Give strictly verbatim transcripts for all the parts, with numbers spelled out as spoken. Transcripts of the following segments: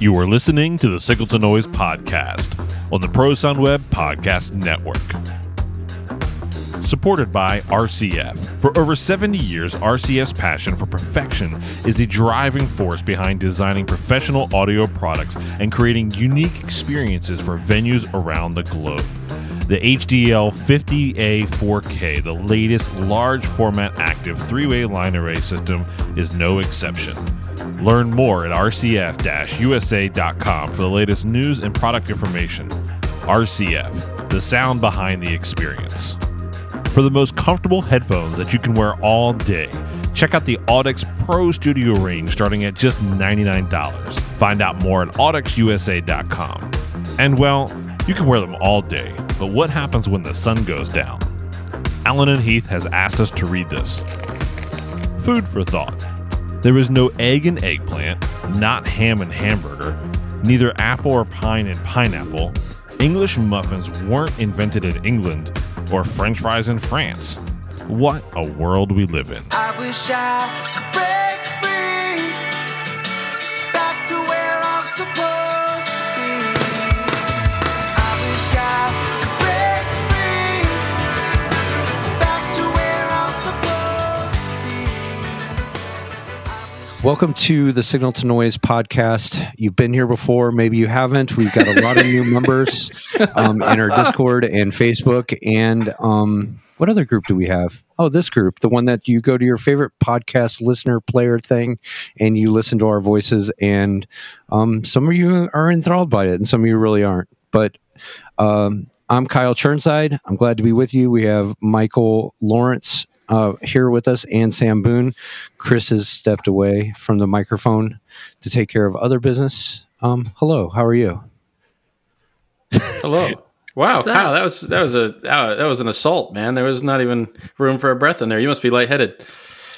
You are listening to the Sickleton Noise Podcast on the Pro Sound Web Podcast Network. Supported by R C F. For over seventy years, R C F's passion for perfection is the driving force behind designing professional audio products and creating unique experiences for venues around the globe. The H D L fifty A four K, the latest large format active three-way line array system, is no exception. Learn more at R C F U S A dot com for the latest news and product information. R C F, the sound behind the experience. For the most comfortable headphones that you can wear all day, check out the Audix Pro Studio range starting at just ninety-nine dollars. Find out more at Audix U S A dot com. And well, you can wear them all day, but what happens when the sun goes down? Alan and Heath has asked us to read this. Food for thought. There is no egg and eggplant, not ham and hamburger, neither apple or pine and pineapple. English muffins weren't invented in England, or French fries in France. What a world we live in. I wish I could break free, back to where I'm supposed. Welcome to the Signal to Noise podcast. You've been here before. Maybe you haven't. We've got a lot of new members um, in our Discord and Facebook. And um, what other group do we have? Oh, this group, the one that you go to your favorite podcast listener player thing and you listen to our voices. And um, some of you are enthralled by it and some of you really aren't. But um, I'm Kyle Churnside. I'm glad to be with you. We have Michael Lawrence Uh, here with us, and Sam Boone. Chris has stepped away from the microphone to take care of other business. Um, hello, how are you? Hello. Wow, that? Kyle, that was that was a uh, that was an assault, man. There was not even room for a breath in there. You must be lightheaded.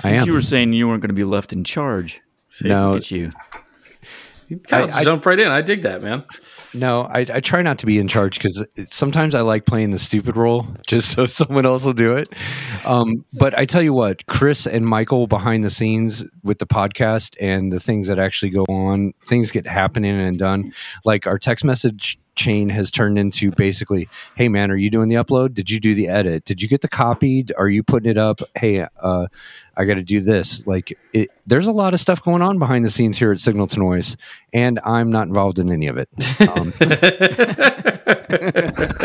I am. You were saying you weren't going to be left in charge. So no, look at you. You kind of jump right in. I dig that, man. No, I, I try not to be in charge because sometimes I like playing the stupid role just so someone else will do it. Um, but I tell you what, Chris and Michael behind the scenes with the podcast and the things that actually go on, things get happening and done. Like our text message chain has turned into basically, hey, man, are you doing the upload? Did you do the edit? Did you get the copy? Are you putting it up? Hey, uh, I got to do this. Like, it, there's a lot of stuff going on behind the scenes here at Signal to Noise, and I'm not involved in any of it. Um,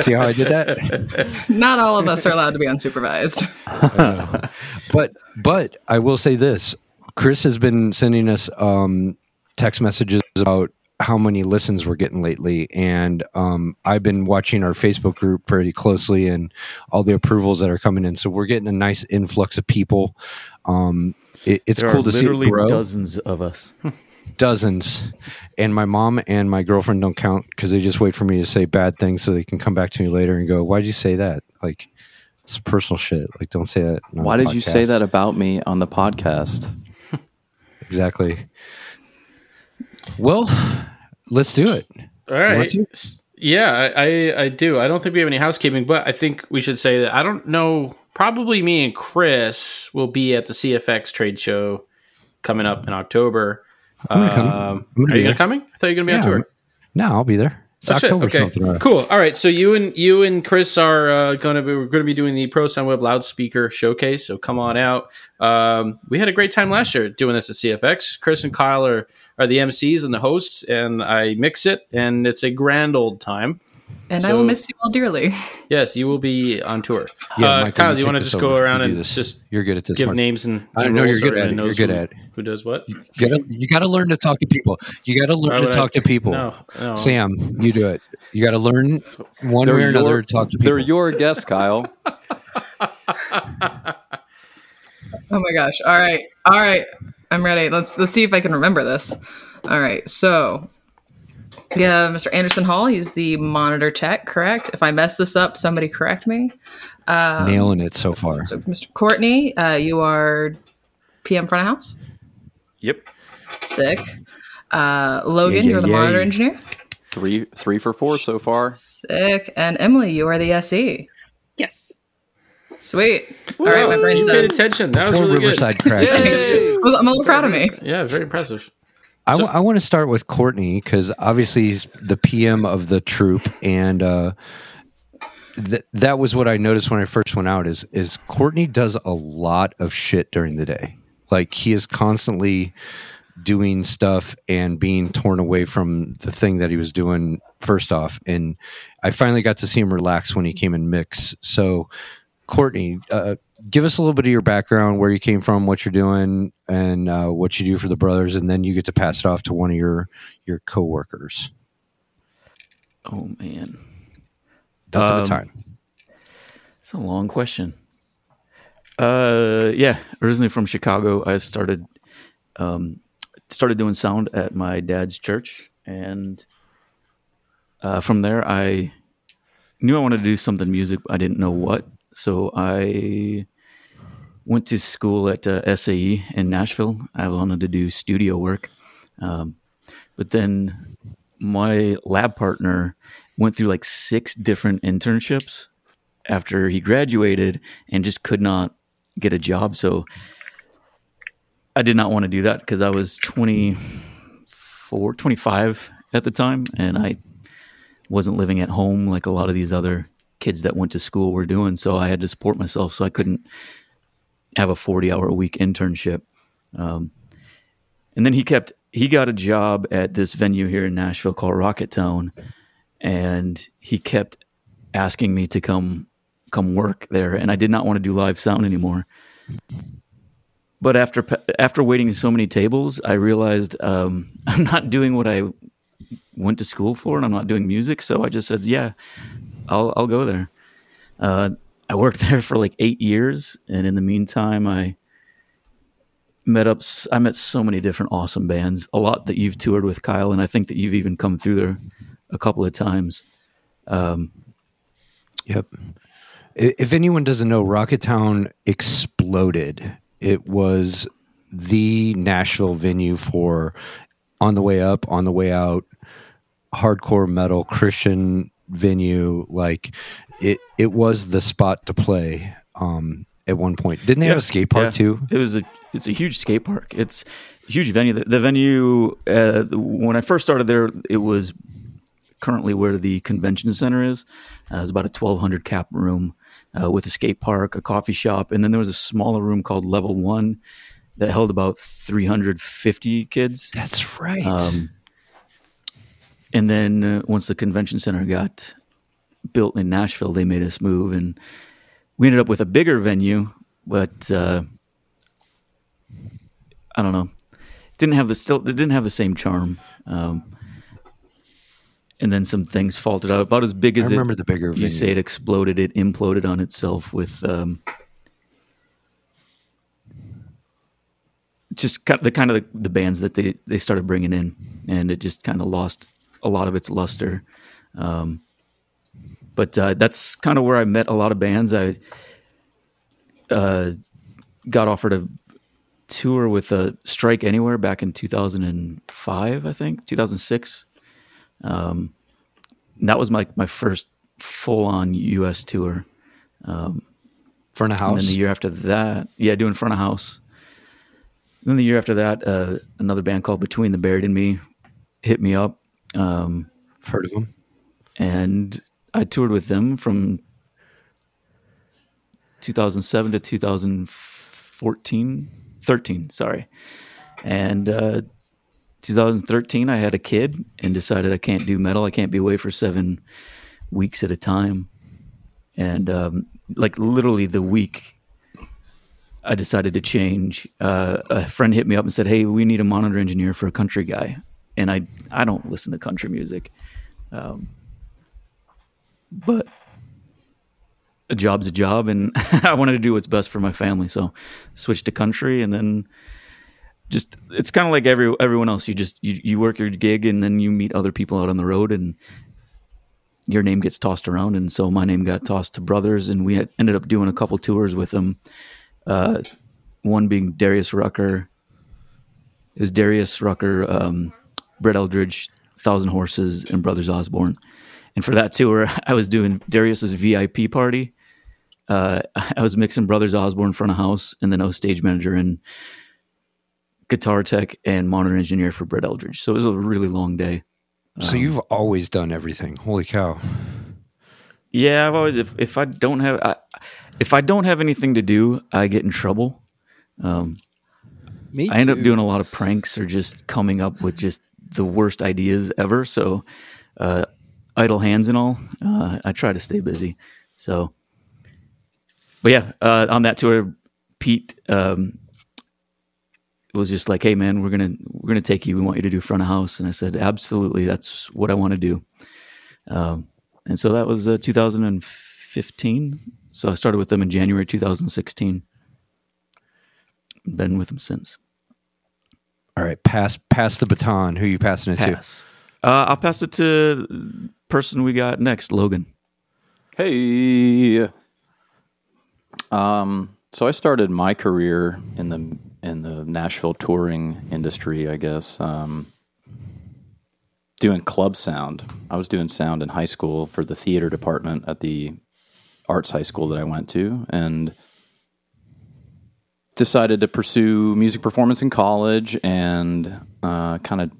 see how I did that? Not all of us are allowed to be unsupervised. uh, but but I will say this. Chris has been sending us um, text messages about how many listens we're getting lately. And um, I've been watching our Facebook group pretty closely and all the approvals that are coming in. So we're getting a nice influx of people. Um, it, it's there cool to see it grow. Literally dozens of us. Dozens. And my mom and my girlfriend don't count because they just wait for me to say bad things so they can come back to me later and go, why'd you say that? Like, it's personal shit. Like, don't say that. Why did podcast. You say that about me on the podcast? Exactly. Well, let's do it. All right. Yeah, I, I do. I don't think we have any housekeeping, but I think we should say that I don't know. Probably me and Chris will be at the C F X trade show coming up in October. I'm gonna um, I'm are you going to coming? I thought you were going to be yeah, on tour. No, I'll be there. It's oh, October okay. something. Right? Cool. All right. So you and you and Chris are uh, going to be we're going to be doing the Pro Sound Web Loudspeaker Showcase. So come on out. Um, we had a great time last year doing this at C F X. Chris and Kyle are, are the M Cs and the hosts, and I mix it, and it's a grand old time. And so, I will miss you all dearly. Yes, you will be on tour. Yeah, uh, Michael, Kyle, do you want to just go around and just you're good at this give part. Names and I know you're good at it. You're good who, at it. Who does what? You gotta, you gotta learn to talk to people. You gotta learn to talk I, to people. No, no. Sam, you do it. You gotta learn one they're way or another your, to talk to people. They're your guests, Kyle. Oh my gosh. All right. All right. I'm ready. Let's let's see if I can remember this. All right. So we have Mister Anderson Hall. He's the monitor tech, correct? If I mess this up, somebody correct me. Um, Nailing it so far. So, Mister Courtney, uh, you are P M front of house? Yep. Sick. Uh, Logan, yeah, yeah, you're the yeah, monitor yeah. engineer? Three three for four so far. Sick. And Emily, you are the S E? Yes. Sweet. All Whoa, right, my brain's you done. You paid attention. That was really Riverside good. Riverside crashes. I'm a little proud of me. Yeah, very impressive. I, w- I want to start with Courtney because obviously he's the P M of the troupe, and uh, th- that was what I noticed when I first went out. Is is Courtney does a lot of shit during the day. Like, he is constantly doing stuff and being torn away from the thing that he was doing first off. And I finally got to see him relax when he came and mix. So, Courtney, uh, give us a little bit of your background, where you came from, what you're doing, and uh, what you do for the Brothers, and then you get to pass it off to one of your your coworkers. Oh man, that's um, at a time. It's a long question. Uh, yeah, originally from Chicago, I started um, started doing sound at my dad's church, and uh, from there, I knew I wanted to do something music, but I didn't know what. So I went to school at uh, S A E in Nashville. I wanted to do studio work. Um, but then my lab partner went through like six different internships after he graduated and just could not get a job. So I did not want to do that because I was twenty-four, twenty-five at the time. And I wasn't living at home like a lot of these other kids that went to school were doing, so I had to support myself, so I couldn't have a forty hour a week internship. Um, and then he kept, he got a job at this venue here in Nashville called Rocket Town, and he kept asking me to come, come work there, and I did not want to do live sound anymore. But after, after waiting so many tables, I realized um, I'm not doing what I went to school for, and I'm not doing music, so I just said, yeah, I'll I'll go there. Uh, I worked there for like eight years, and in the meantime, I met up. I met so many different awesome bands. A lot that you've toured with, Kyle, and I think that you've even come through there a couple of times. Um, yep. If anyone doesn't know, Rocket Town exploded. It was the Nashville venue for on the way up, on the way out, hardcore metal, Christian venue. Like it it was the spot to play um at one point. Didn't they yeah, have a skate park yeah. too? It was a it's a huge skate park. It's a huge venue. The, the venue uh when I first started there, it was currently where the convention center is. Uh, it was about a twelve hundred cap room uh, with a skate park, a coffee shop, and then there was a smaller room called Level One that held about three hundred fifty kids. That's right. Um, And then uh, once the convention center got built in Nashville, they made us move, and we ended up with a bigger venue, but uh, I don't know, didn't have the still didn't have the same charm. Um, and then some things faltered out. About as big as I remember it, the bigger venue. You say it exploded, it imploded on itself with um, just the kind of the, the bands that they they started bringing in, and it just kind of lost a lot of its luster. Um, but uh, that's kind of where I met a lot of bands. I uh, got offered a tour with a Strike Anywhere back in two thousand five, I think, two thousand six. Um, that was my, my first full-on U S tour. Um, front of house? And then the year after that, yeah, doing front of house. And then the year after that, uh, another band called Between the Buried and Me hit me up. Um, heard of them, and I toured with them from two thousand seven to twenty fourteen, thirteen. Sorry, and uh, twenty thirteen I had a kid and decided I can't do metal. I can't be away for seven weeks at a time, and um, like literally the week I decided to change. Uh, a friend hit me up and said, "Hey, we need a monitor engineer for a country guy." And I, I don't listen to country music, um, but a job's a job, and I wanted to do what's best for my family. So switched to country, and then just it's kind of like every everyone else. You just you, you work your gig, and then you meet other people out on the road, and your name gets tossed around. And so my name got tossed to Brothers, and we had ended up doing a couple tours with them. Uh, one being Darius Rucker. It was Darius Rucker, Um, Brett Eldredge, Thousand Horses, and Brothers Osborne. And for that tour, I was doing Darius's V I P party. Uh, I was mixing Brothers Osborne in front of house, and then I was stage manager and guitar tech, and monitor engineer for Brett Eldredge. So it was a really long day. So um, you've always done everything. Holy cow. Yeah, I've always, if, if I don't have, I, if I don't have anything to do, I get in trouble. Um, Me too. I end up doing a lot of pranks or just coming up with just the worst ideas ever. So, uh, idle hands and all, uh, I try to stay busy. So, but yeah, uh, on that tour, Pete, um, was just like, hey man, we're going to, we're going to take you. We want you to do front of house. And I said, absolutely. That's what I want to do. Um, and so that was uh, two thousand fifteen. So I started with them in January two thousand sixteen. Been with them since. All right, pass pass the baton. Who are you passing it pass. to? Uh, I'll pass it to the person we got next, Logan. Hey. Um, so I started my career in the in the Nashville touring industry, I guess. Um, doing club sound. I was doing sound in high school for the theater department at the arts high school that I went to, and decided to pursue music performance in college, and uh, kind of,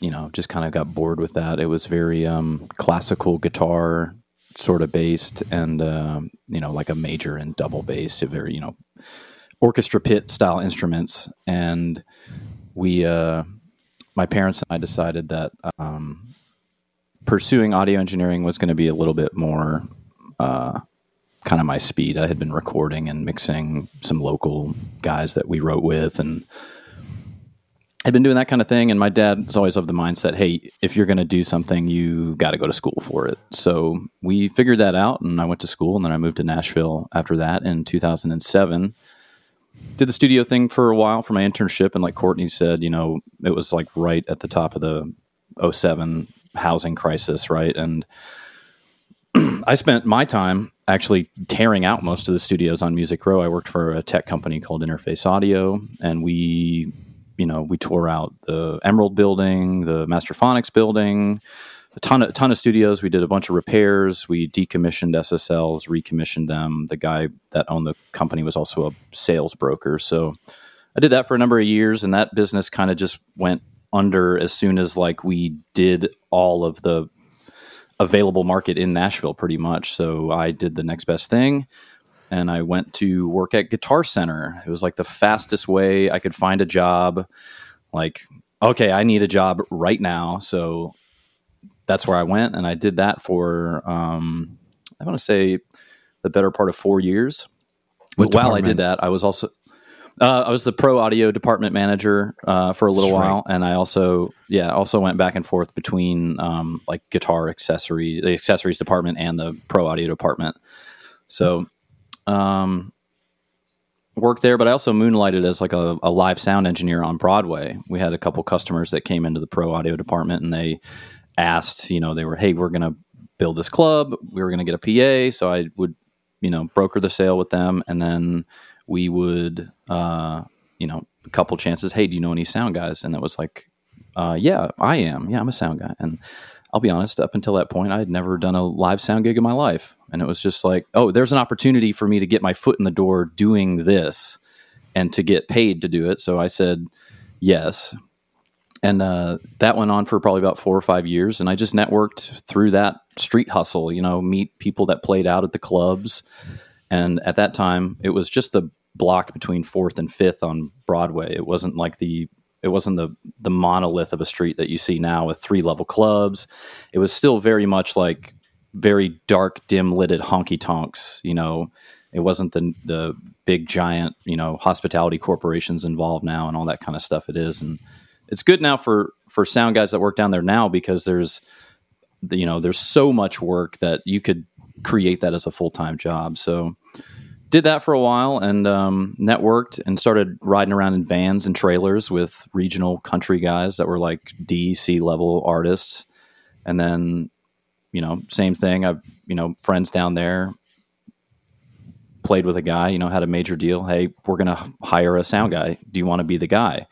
you know, just kind of got bored with that. It was very um, classical guitar sort of based, and uh, you know, like a major in double bass, so very, you know, orchestra pit style instruments. And we, uh, my parents and I decided that um, pursuing audio engineering was going to be a little bit more uh, kind of my speed. I had been recording and mixing some local guys that we wrote with, and I'd been doing that kind of thing. And my dad was always of the mindset, hey, if you're going to do something, you got to go to school for it. So we figured that out, and I went to school, and then I moved to Nashville after that in two thousand seven. Did the studio thing for a while for my internship. And like Courtney said, you know, it was like right at the top of the oh seven housing crisis, right? And I spent my time actually tearing out most of the studios on Music Row. I worked for a tech company called Interface Audio, and we, you know, we tore out the Emerald building, the Masterphonics building, a ton of, ton of studios. We did a bunch of repairs. We decommissioned S S Ls, recommissioned them. The guy that owned the company was also a sales broker. So I did that for a number of years, and that business kind of just went under as soon as like we did all of the available market in Nashville pretty much. So I did the next best thing, and I went to work at Guitar Center. It was like the fastest way I could find a job. Like, okay, I need a job right now. So that's where I went. And I did that for, um, I want to say the better part of four years. But while I did that, I was also, uh, I was the pro audio department manager, uh, for a little That's while. Right. And I also, yeah, also went back and forth between, um, like guitar accessory, the accessories department and the pro audio department. So, um, worked there, but I also moonlighted as like a, a live sound engineer on Broadway. We had a couple customers that came into the pro audio department, and they asked, you know, they were, hey, we're going to build this club. We were going to get a P A. So I would, you know, broker the sale with them. And then we would, uh, you know, a couple chances, hey, do you know any sound guys? And it was like, uh, yeah, I am. Yeah, I'm a sound guy. And I'll be honest, up until that point, I had never done a live sound gig in my life. And it was just like, oh, there's an opportunity for me to get my foot in the door doing this and to get paid to do it. So I said, yes. And uh, that went on for probably about four or five years. And I just networked through that street hustle, you know, meet people that played out at the clubs. And at that time, it was just the block between fourth and fifth on Broadway. It wasn't like the, it wasn't the, the monolith of a street that you see now with three level clubs. It was still very much like very dark, dim lidded honky tonks. You know, it wasn't the, the big giant, you know, hospitality corporations involved now and all that kind of stuff it is. And it's good now for, for sound guys that work down there now, because there's, you know, there's so much work that you could create that as a full-time job. So did that for a while, and um, networked and started riding around in vans and trailers with regional country guys that were like D, C level artists. And then, you know, same thing. I've, you know, friends down there, played with a guy, you know, had a major deal. Hey, we're going to hire a sound guy. Do you want to be the guy?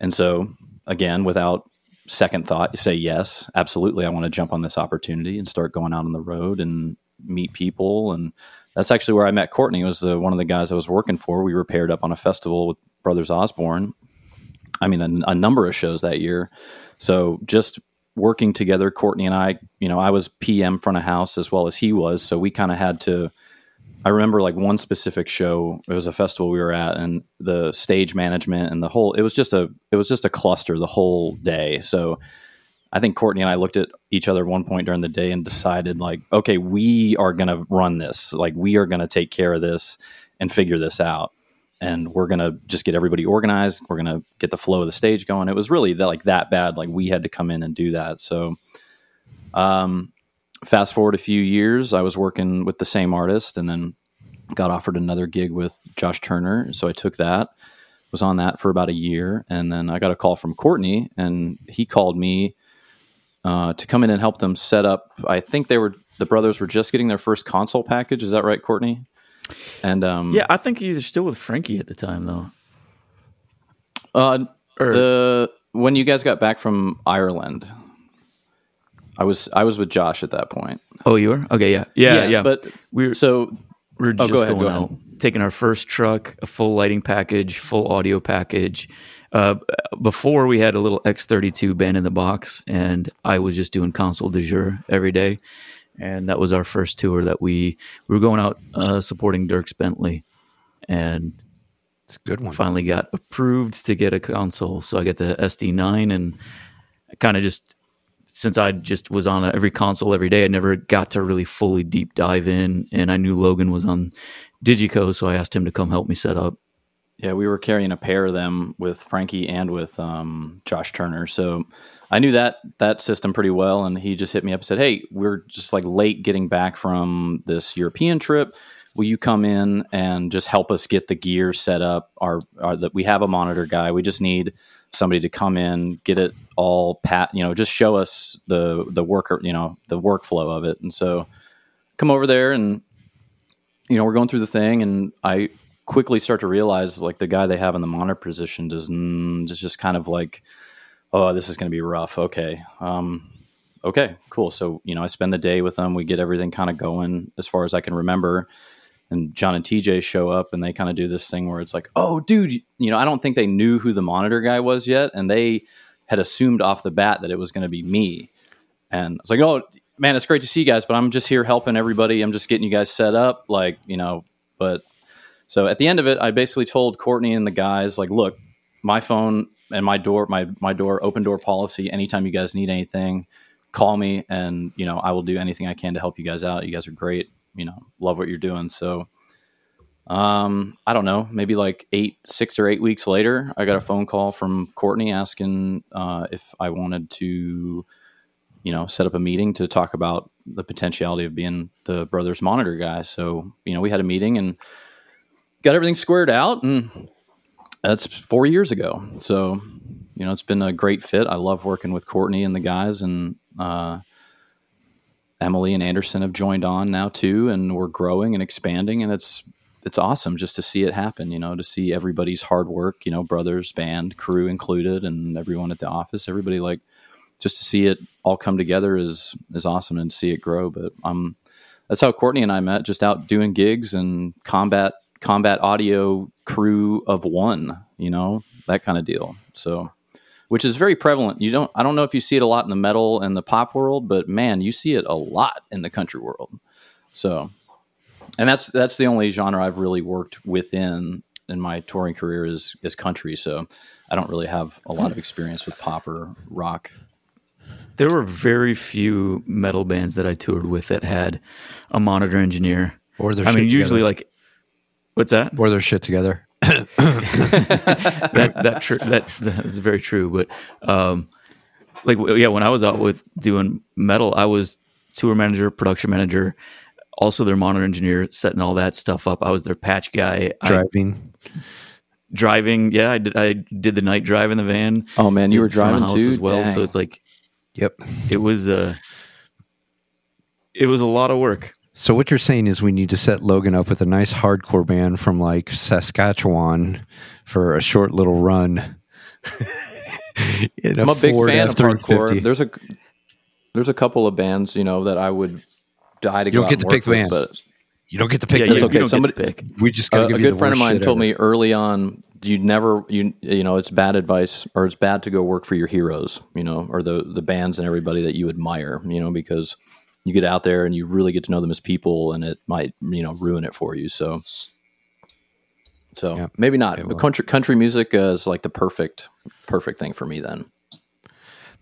And so again, without second thought, you say, yes, absolutely. I want to jump on this opportunity and start going out on the road and meet people. And that's actually where I met Courtney. It was the, one of the guys I was working for. We were paired up on a festival with Brothers Osborne, I mean, a, a number of shows that year. So just working together, Courtney and I, you know, I was P M front of house as well as he was. So we kind of had to, I remember like one specific show, it was a festival we were at, and the stage management and the whole, it was just a, it was just a cluster the whole day. So I think Courtney and I looked at each other at one point during the day and decided like, okay, we are going to run this. Like, we are going to take care of this and figure this out. And we're going to just get everybody organized. We're going to get the flow of the stage going. It was really that, like that bad. Like, we had to come in and do that. So, um, fast forward a few years, I was working with the same artist and then got offered another gig with Josh Turner. So I took that, was on that for about a year. And then I got a call from Courtney, and he called me uh, to come in and help them set up. I think they were, the brothers were just getting their first console package. Is that right, Courtney? And um, yeah, I think you were still with Frankie at the time, though. Uh, or, the when you guys got back from Ireland, I was I was with Josh at that point. Oh, you were? Okay, yeah, yeah, yes, yeah. But we were, so we we're just oh, go ahead, going go out, taking our first truck, a full lighting package, full audio package. Uh, before we had a little X thirty-two band in the box, and I was just doing console du jour every day. And that was our first tour that we, we were going out uh, supporting Dierks Bentley. And it's a good one. Finally got approved to get a console. So I got the S D nine, and kind of just, since I just was on every console every day, I never got to really fully deep dive in. And I knew Logan was on Digico, so I asked him to come help me set up. Yeah, we were carrying a pair of them with Frankie and with um, Josh Turner. So I knew that that system pretty well, and he just hit me up and said, hey, we're just like late getting back from this European trip. Will you come in and just help us get the gear set up? Our, our that we have a monitor guy. We just need somebody to come in, get it all pat, you know, just show us the the worker, you know, the workflow of it. And so come over there, and you know, we're going through the thing, and I quickly start to realize like the guy they have in the monitor position does mm, just just kind of like, oh, this is going to be rough. Okay. Um, okay, cool. So, you know, I spend the day with them. We get everything kind of going as far as I can remember. And John and T J show up, and they kind of do this thing where it's like, oh, dude, you know, I don't think they knew who the monitor guy was yet. And they had assumed off the bat that it was going to be me. And I was like, oh, man, it's great to see you guys, but I'm just here helping everybody. I'm just getting you guys set up. Like, you know, but so at the end of it, I basically told Courtney and the guys, like, look, my phone and my door, my, my door, open door policy. Anytime you guys need anything, call me, and, you know, I will do anything I can to help you guys out. You guys are great. You know, love what you're doing. So, um, I don't know, maybe like eight, six or eight weeks later, I got a phone call from Courtney asking, uh, if I wanted to, you know, set up a meeting to talk about the potentiality of being the brothers monitor guy. So, you know, we had a meeting and got everything squared out, and that's four years ago. So, you know, it's been a great fit. I love working with Courtney and the guys, and uh, Emily and Anderson have joined on now too. And we're growing and expanding, and it's, it's awesome just to see it happen, you know, to see everybody's hard work, you know, brothers, band, crew included, and everyone at the office, everybody, like, just to see it all come together is, is awesome, and to see it grow. But um, that's how Courtney and I met, just out doing gigs and combat, combat audio crew of one, you know, that kind of deal. So, which is very prevalent. You don't, I don't know if you see it a lot in the metal and the pop world, but man, you see it a lot in the country world. So, and that's, that's the only genre I've really worked within in my touring career is, is country. So I don't really have a lot of experience with pop or rock. There were very few metal bands that I toured with that had a monitor engineer, or their, I mean, usually together. Like, what's that? Wore their shit together. that that tr- that's that's very true. But um, like yeah, when I was out with doing metal, I was tour manager, production manager, also their monitor engineer, setting all that stuff up. I was their patch guy. Driving, I, driving. Yeah, I did. I did the night drive in the van. Oh man, you were driving too as well. Dang. So it's like, yep, it was uh, it was a lot of work. So what you're saying is we need to set Logan up with a nice hardcore band from like Saskatchewan for a short little run. I'm a big fan of hardcore. There's a there's a couple of bands, you know, that I would die to go out and work with, but you don't get to pick the band. You don't get to pick the band. Okay. Somebody, we just got to give you the worst shit ever. A good friend of mine told me early on you never, you you know, it's bad advice, or it's bad to go work for your heroes, you know, or the the bands and everybody that you admire, you know, because you get out there and you really get to know them as people, and it might, you know, ruin it for you. So, so yeah, maybe not. But country country music is like the perfect perfect thing for me. Then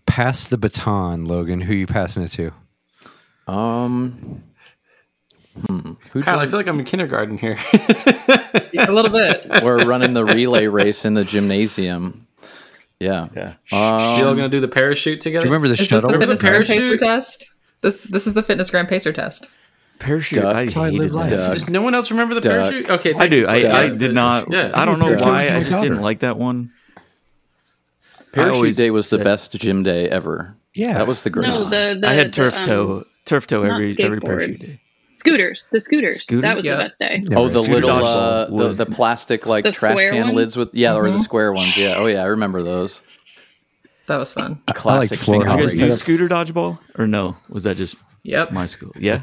pass the baton, Logan. Who are you passing it to? Um. Hmm. Kyle, I feel like I'm in kindergarten here. Yeah, a little bit. We're running the relay race in the gymnasium. Yeah. Yeah. Um, You're all gonna do the parachute together. Do you remember the is shuttle? This the fitness grand pacer test. This this is the fitness grand pacer test. Parachute. Duck. I hated that. Does no one else remember the Duck. Parachute? Okay. I do. I, I did not. Yeah. I don't know Duck. Why. I just didn't like that one. Parachute day was the said, best gym day ever. Yeah. That was the greatest. No, the, the, I had turf the, toe. Um, turf toe every every parachute day. Scooters, the scooters. scooters. That was yeah. the best day. Yeah, oh, the Scooter little, uh, the, the plastic like the trash can ones? Lids with, yeah, mm-hmm. or the square ones. Yeah. Oh, yeah. I remember those. That was fun. A classic thing. Like did you guys do scooter dodgeball or no? Was that just yep. my school? Yeah.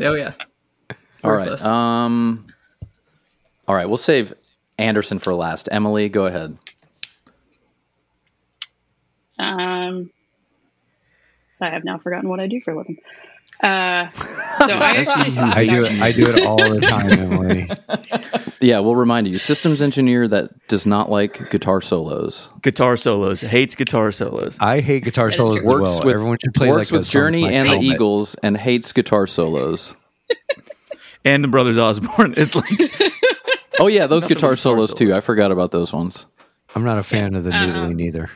Oh, yeah. All right. Um, all right. We'll save Anderson for last. Emily, go ahead. Um, I have now forgotten what I do for a living. Uh, so I, actually, I do it. I do it all the time, Emily. Yeah, we'll remind you. Systems engineer that does not like guitar solos. Guitar solos hates guitar solos. I hate guitar solos. As works well. With everyone should play works like with Journey like and the Eagles, and hates guitar solos. And the Brothers Osborne is like. Oh yeah, those guitar, guitar solos, solos too. I forgot about those ones. I'm not a fan of the uh-huh. noodling either.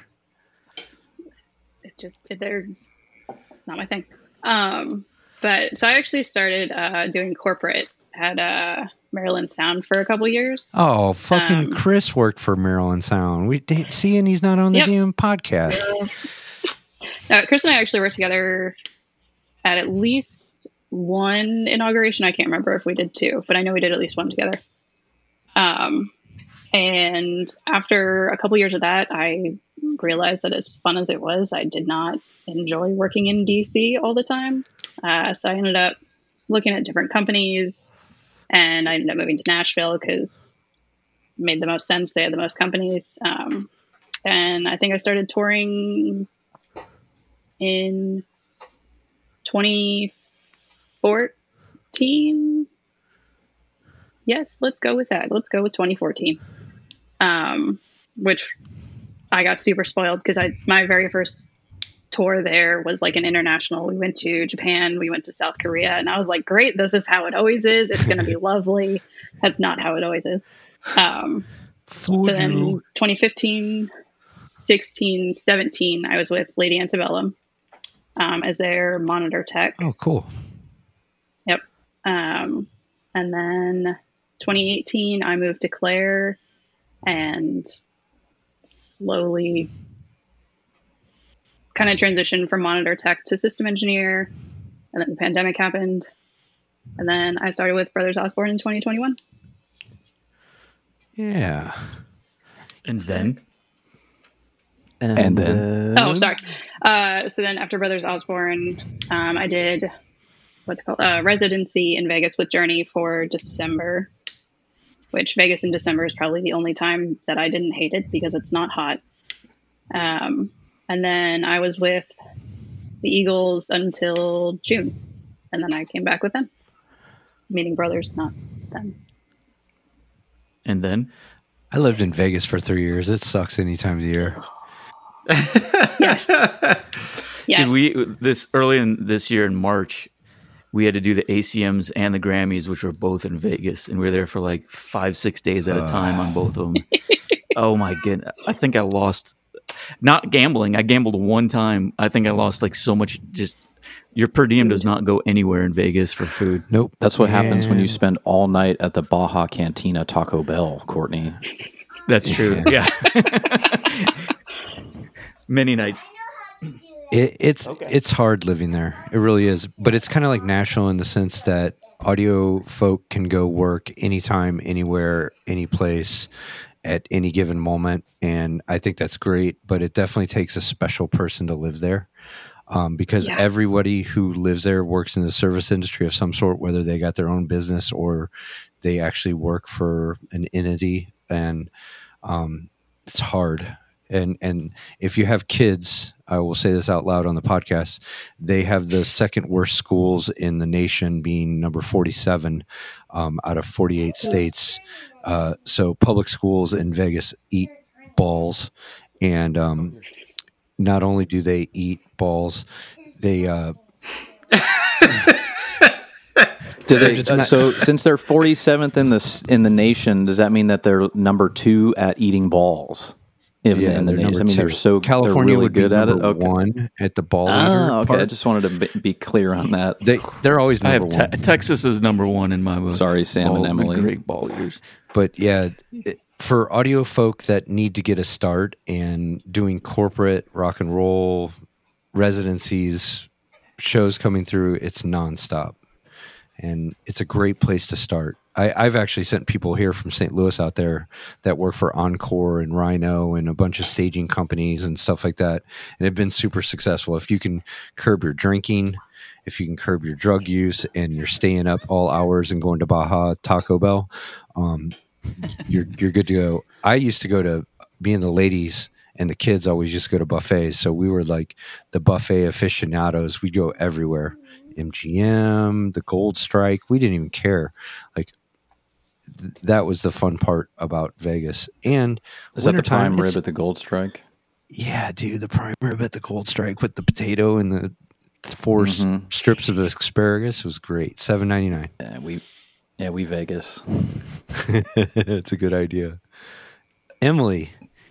It just they're. It's not my thing. Um, but so I actually started, uh, doing corporate at, uh, Maryland Sound for a couple years. Oh, fucking um, Chris worked for Maryland Sound. We did see, and he's not on the yep. damn podcast. Uh, Chris and I actually worked together at at least one inauguration. I can't remember if we did two, but I know we did at least one together. Um, and after a couple years of that, I realized that as fun as it was, I did not enjoy working in D C all the time. Uh, so I ended up looking at different companies, and I ended up moving to Nashville because it made the most sense. They had the most companies. Um, and I think I started touring in twenty fourteen. Yes, let's go with that. Let's go with twenty fourteen, um, which I got super spoiled because I my very first tour there was like an international. We went to Japan, we went to South Korea, and I was like, great, this is how it always is. It's going to be lovely. That's not how it always is. Um, so then twenty fifteen, sixteen, seventeen, I was with Lady Antebellum um, as their monitor tech. Oh, cool. Yep. Um, and then twenty eighteen, I moved to Claire and slowly kind of transitioned from monitor tech to system engineer, and then the pandemic happened, and then I started with Brothers Osborne in twenty twenty-one. Yeah. And then and, and then oh sorry uh so then after Brothers Osborne, um I did what's called a uh, residency in Vegas with Journey for December, which Vegas in December is probably the only time that I didn't hate it because it's not hot. Um, and then I was with the Eagles until June. And then I came back with them. Meaning Brothers, not them. And then? I lived in Vegas for three years. It sucks any time of the year. Yes. Yes. Did we, this, early in this year in March, we had to do the A C Ms and the Grammys, which were both in Vegas, and we were there for like five, six days at a time uh. on both of them. Oh my goodness! I think I lost. Not gambling. I gambled one time. I think I lost like so much. Just your per diem does not go anywhere in Vegas for food. Nope. That's what Man. happens when you spend all night at the Baja Cantina Taco Bell, Courtney. That's true. Yeah. Many nights. It, it's okay. It's hard living there. It really is. But it's kind of like Nashville in the sense that audio folk can go work anytime, anywhere, any place, at any given moment. And I think that's great. But it definitely takes a special person to live there, um, because yeah. everybody who lives there works in the service industry of some sort, whether they got their own business or they actually work for an entity. And um, it's hard. And and if you have kids, I will say this out loud on the podcast, they have the second worst schools in the nation, being number forty-seven um, out of forty-eight states. Uh, so public schools in Vegas eat balls. And um, not only do they eat balls, they... Uh, do they not, so since they're forty-seventh in the, in the nation, does that mean that they're number two at eating balls? If, yeah, and the names. I mean, two. They're so California they're really would be good at it. Okay. One at the ball. Oh, okay. Part. I just wanted to be clear on that. They they're always number I have one. Te- Texas is number one in my book. Sorry, Sam ball, and Emily, the great ball eaters. But yeah, it, for audio folk that need to get a start in doing corporate rock and roll residencies, shows coming through, it's nonstop, and it's a great place to start. I, I've actually sent people here from Saint Louis out there that work for Encore and Rhino and a bunch of staging companies and stuff like that, and have been super successful. If you can curb your drinking, if you can curb your drug use, and you're staying up all hours and going to Baja Taco Bell, um, you're you're good to go. I used to go to, me and the ladies and the kids always used to go to buffets, so we were like the buffet aficionados. We'd go everywhere, M G M, the Gold Strike. We didn't even care, like. That was the fun part about Vegas. And is that the prime time, rib at the Gold Strike? Yeah, dude, the prime rib at the Gold Strike with the potato and the four mm-hmm. strips of asparagus was great. Seven ninety nine. Yeah, we, yeah, we Vegas. It's a good idea. Emily,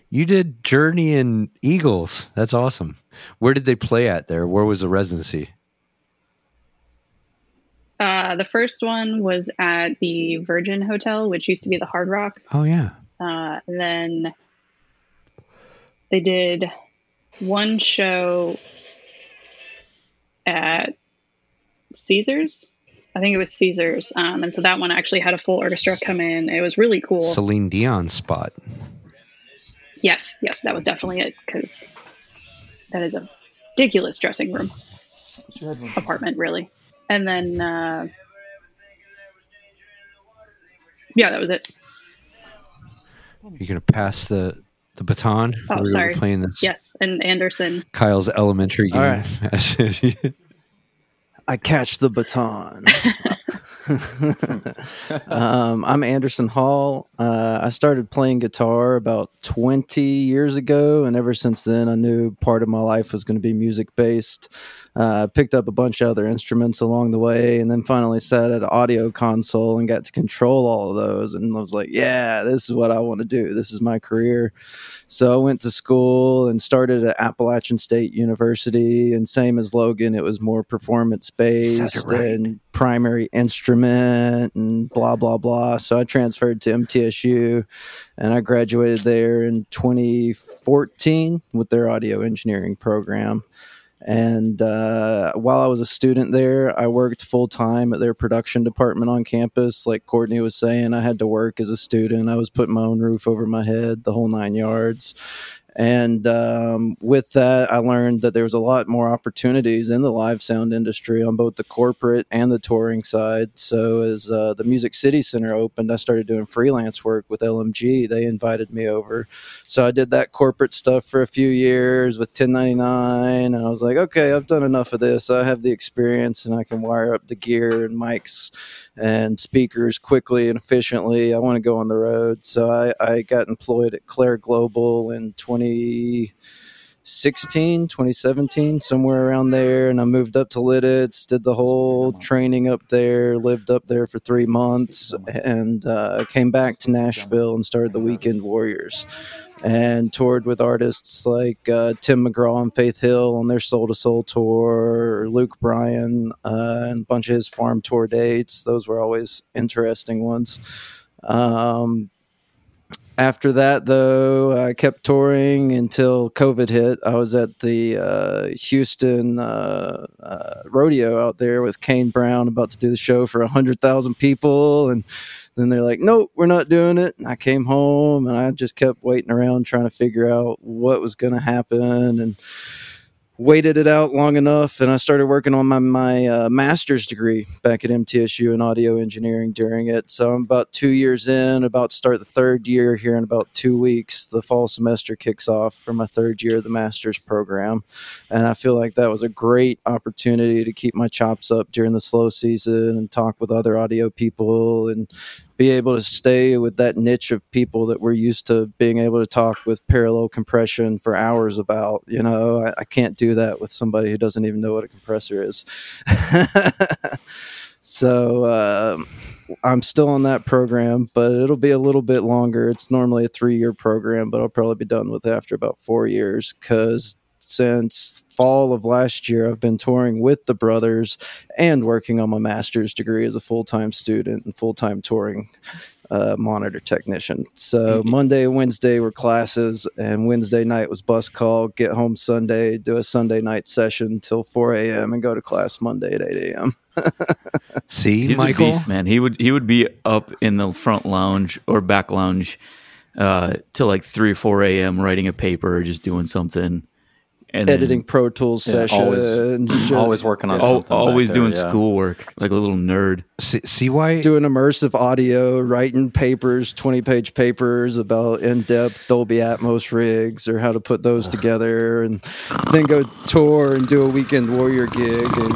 you did Journey and Eagles. That's awesome. Where did they play at there? Where was the residency? Uh, the first one was at the Virgin Hotel, which used to be the Hard Rock. Oh, yeah. Uh, and then they did one show at Caesars. I think it was Caesars. Um, and so that one actually had a full orchestra come in. It was really cool. Celine Dion's spot. Yes, yes, that was definitely it, because that is a ridiculous dressing room. Apartment, really. And then, uh, yeah, that was it. You're going to pass the, the baton? Oh, We're sorry. Playing this yes, and Anderson. Kyle's elementary game. All right. I catch the baton. um, I'm Anderson Hall. Uh, I started playing guitar about twenty years ago, and ever since then I knew part of my life was going to be music-based. Uh, I picked up a bunch of other instruments along the way, and then finally sat at an audio console and got to control all of those, and I was like, yeah, this is what I want to do. This is my career. So I went to school and started at Appalachian State University, and same as Logan, it was more performance-based right. and primary instrument and blah, blah, blah. So I transferred to M T S U, and I graduated there in twenty fourteen with their audio engineering program. And uh, while I was a student there, I worked full-time at their production department on campus. Like Courtney was saying, I had to work as a student. I was putting my own roof over my head, the whole nine yards. And um, with that, I learned that there was a lot more opportunities in the live sound industry on both the corporate and the touring side. So as uh, the Music City Center opened, I started doing freelance work with L M G. They invited me over. So I did that corporate stuff for a few years with ten ninety-nine. And I was like, okay, I've done enough of this. I have the experience, and I can wire up the gear and mics and speakers quickly and efficiently. I want to go on the road. So I, I got employed at Claire Global in twenty sixteen, twenty seventeen, somewhere around there. And I moved up to Lidditz, did the whole training up there, lived up there for three months, and uh, came back to Nashville and started the Weekend Warriors. And toured with artists like uh, Tim McGraw and Faith Hill on their Soul to Soul tour, or Luke Bryan, uh, and a bunch of his farm tour dates. Those were always interesting ones. Um, after that, though, I kept touring until COVID hit. I was at the uh, Houston uh, uh, rodeo out there with Kane Brown, about to do the show for one hundred thousand people, and then they're like, nope, we're not doing it. And I came home, and I just kept waiting around trying to figure out what was going to happen. And waited it out long enough, and I started working on my, my uh, master's degree back at M T S U in audio engineering during it. So I'm about two years in, about to start the third year here in about two weeks. The fall semester kicks off for my third year of the master's program, and I feel like that was a great opportunity to keep my chops up during the slow season and talk with other audio people and be able to stay with that niche of people that we're used to being able to talk with parallel compression for hours about. You know, I, I can't do that with somebody who doesn't even know what a compressor is. So uh, I'm still on that program, but it'll be a little bit longer. It's normally a three-year program, but I'll probably be done with it after about four years because since fall of last year, I've been touring with the Brothers and working on my master's degree as a full-time student and full-time touring uh, monitor technician. So Monday and Wednesday were classes, and Wednesday night was bus call, get home Sunday, do a Sunday night session till four a.m. and go to class Monday at eight a.m. See, he's Michael? a beast, man. He would, he would be up in the front lounge or back lounge uh, till like three or four a.m. writing a paper or just doing something. And editing then, Pro Tools yeah, session. Always, always working on yeah, something. Always doing there, yeah. schoolwork, like a little nerd. See, see why? Doing immersive audio, writing papers, twenty-page papers about in-depth Dolby Atmos rigs or how to put those together, and then go tour and do a Weekend Warrior gig. And...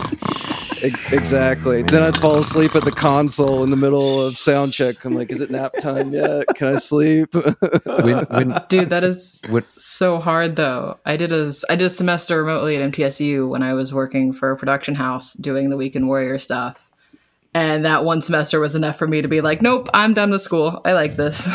Exactly. Then I'd fall asleep at the console in the middle of sound check. I'm like, is it nap time yet? Can I sleep? when, when, Dude, that is when, so hard though. I did a I did a semester remotely at M T S U when I was working for a production house doing the Weekend Warrior stuff. And that one semester was enough for me to be like, nope, I'm done with school. I like this.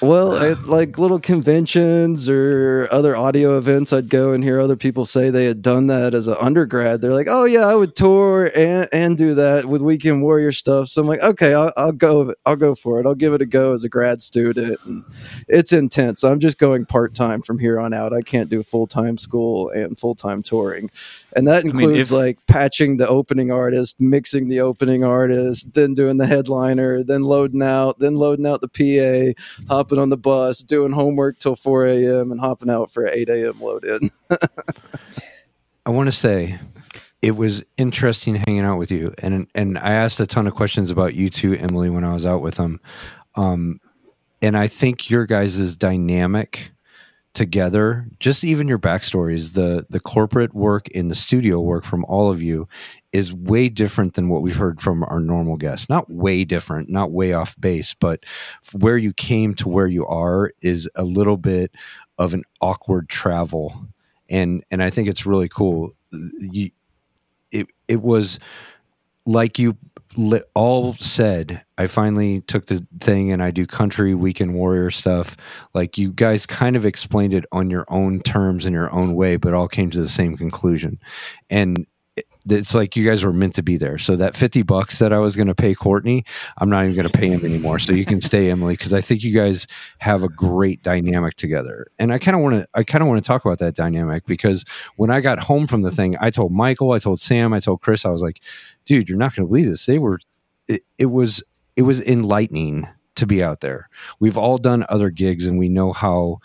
Well, at like little conventions or other audio events, I'd go and hear other people say they had done that as an undergrad. They're like, oh, yeah, I would tour and, and do that with Weekend Warrior stuff. So I'm like, OK, I'll, I'll go. I'll go for it. I'll give it a go as a grad student. And it's intense. I'm just going part time from here on out. I can't do full time school and full time touring. And that includes I mean, if- like patching the opening artist, mixing the opening artist, then doing the headliner, then loading out, then loading out the P A, hopping on the bus, doing homework till four a.m. and hopping out for an eight a.m. load in. I want to say it was interesting hanging out with you. And and I asked a ton of questions about you two, Emily, when I was out with them. Um, and I think your guys' dynamic together, just even your backstories, the the corporate work and the studio work from all of you is way different than what we've heard from our normal guests. Not way different, not way off base, but where you came to where you are is a little bit of an awkward travel. And and I think it's really cool. You, it, it was like you all said, I finally took the thing and I do country Weekend Warrior stuff. Like you guys kind of explained it on your own terms in your own way, but all came to the same conclusion. And it's like you guys were meant to be there. So that fifty bucks that I was going to pay Courtney, I'm not even going to pay him anymore. So you can stay, Emily, because I think you guys have a great dynamic together. And I kind of want to, I kind of want to talk about that dynamic because when I got home from the thing, I told Michael, I told Sam, I told Chris, I was like, dude, you're not going to believe this. They were, it, it was, it was enlightening to be out there. We've all done other gigs and we know how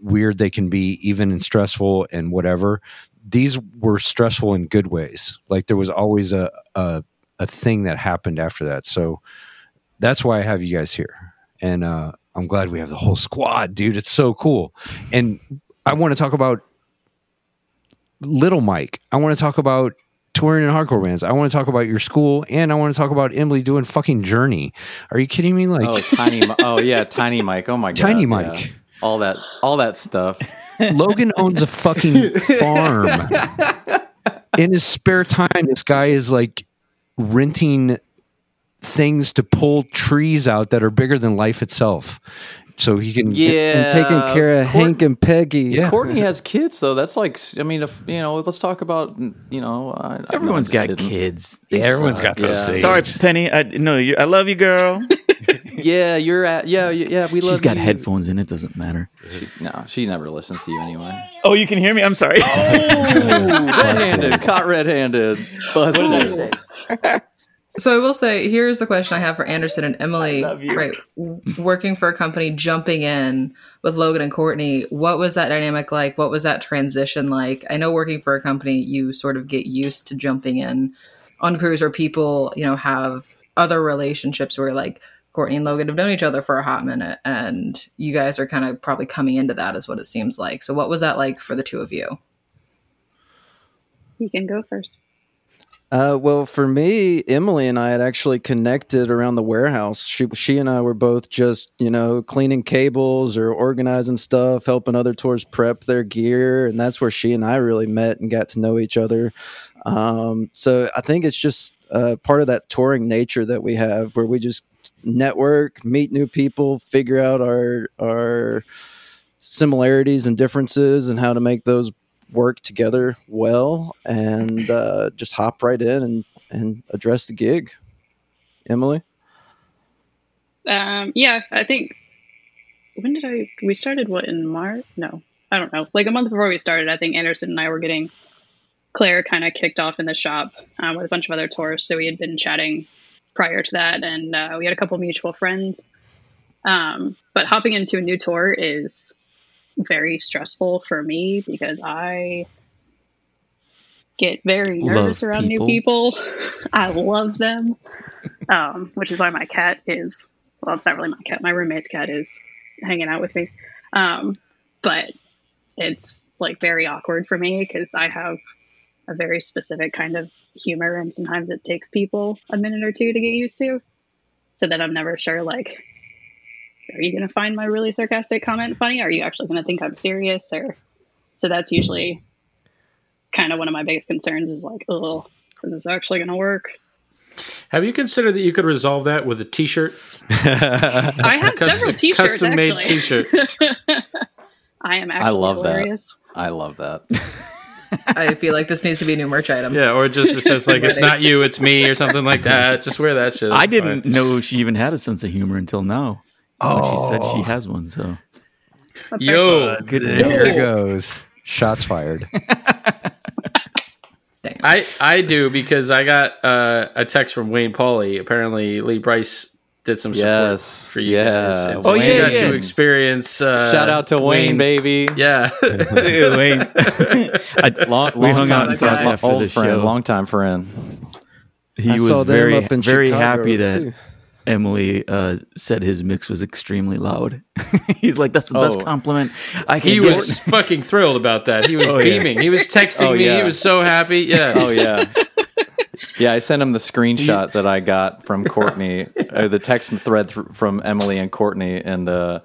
weird they can be, even and stressful and whatever. These were stressful in good ways. Like there was always a, a, a thing that happened after that. So that's why I have you guys here. And uh, I'm glad we have the whole squad, dude. It's so cool. And I want to talk about Little Mike. I want to talk about touring and hardcore bands. I want to talk about your school, and I want to talk about Emily doing fucking Journey. Are you kidding me? Like, oh, tiny, oh yeah, Tiny Mike. Oh my god, Tiny Mike. Yeah. All that, all that stuff. Logan owns a fucking farm. In his spare time, this guy is like renting things to pull trees out that are bigger than life itself, so he can yeah. get, and taking care of Court- Hank and Peggy. Yeah. Courtney has kids, though. That's like, I mean, if, you know, let's talk about, you know, I, everyone's I got kids. Yeah, everyone's suck. got those yeah. things. Sorry, Penny. I no, you, I love you, girl. Yeah, you're at. Yeah, yeah. We love. She's got you. Headphones in. It doesn't matter. She, no, she never listens to you anyway. Oh, you can hear me. I'm sorry. Oh, red-handed, caught red-handed. Busted. What did I say? So I will say, here's the question I have for Anderson and Emily. I love you. Right, working for a company, jumping in with Logan and Courtney, what was that dynamic like? What was that transition like? I know working for a company, you sort of get used to jumping in on crews where people, you know, have other relationships where, like, Courtney and Logan have known each other for a hot minute, and you guys are kind of probably coming into that is what it seems like. So what was that like for the two of you? You can go first. Uh, well, for me, Emily and I had actually connected around the warehouse. She, she and I were both just, you know, cleaning cables or organizing stuff, helping other tours prep their gear. And that's where she and I really met and got to know each other. Um, so I think it's just uh, part of that touring nature that we have where we just network, meet new people, figure out our, our similarities and differences and how to make those work together well, and uh, just hop right in and, and address the gig. Emily? Um, yeah, I think, when did I, we started what, in March? No, I don't know. Like a month before we started, I think Anderson and I were getting Claire kind of kicked off in the shop uh, with a bunch of other tourists. So we had been chatting prior to that, and uh, we had a couple mutual friends. Um, but hopping into a new tour is very stressful for me because I get very nervous love around people. new people. I love them, um, which is why my cat is, well, it's not really my cat. My roommate's cat is hanging out with me. Um, but it's like very awkward for me because I have a very specific kind of humor, and sometimes it takes people a minute or two to get used to. So that I'm never sure, like, are you going to find my really sarcastic comment funny? Are you actually going to think I'm serious? Or so that's usually kind of one of my biggest concerns is like, oh, is this actually going to work? Have you considered that you could resolve that with a t-shirt? I have custom, several t-shirts, custom made actually. T-shirt. I am actually I love hilarious. That. I love that. I feel like this needs to be a new merch item. Yeah, or just it says like, it's not you, it's me, or something like that. Just wear that shit. I didn't fine. know she even had a sense of humor until now. Oh, but she said she has one, so. That's Yo, good there it goes. Shots fired. I, I do because I got uh, a text from Wayne Pauley. Apparently, Lee Bryce did some support yes, for you yeah. guys. And so oh, Wayne yeah, got yeah. to experience. Uh, Shout out to Wayne, Wayne's, baby. Yeah. Wayne. I, long, we long hung out and talked after the show. Long-time friend. He I was very, up in very Chicago happy that. Too. Emily uh, said his mix was extremely loud. He's like, that's the oh. best compliment I can he get. He was fucking thrilled about that. He was oh, beaming. Yeah. He was texting oh, me. Yeah. He was so happy. Yeah. Oh, yeah. Yeah, I sent him the screenshot that I got from Courtney, uh, the text thread th- from Emily and Courtney. And uh,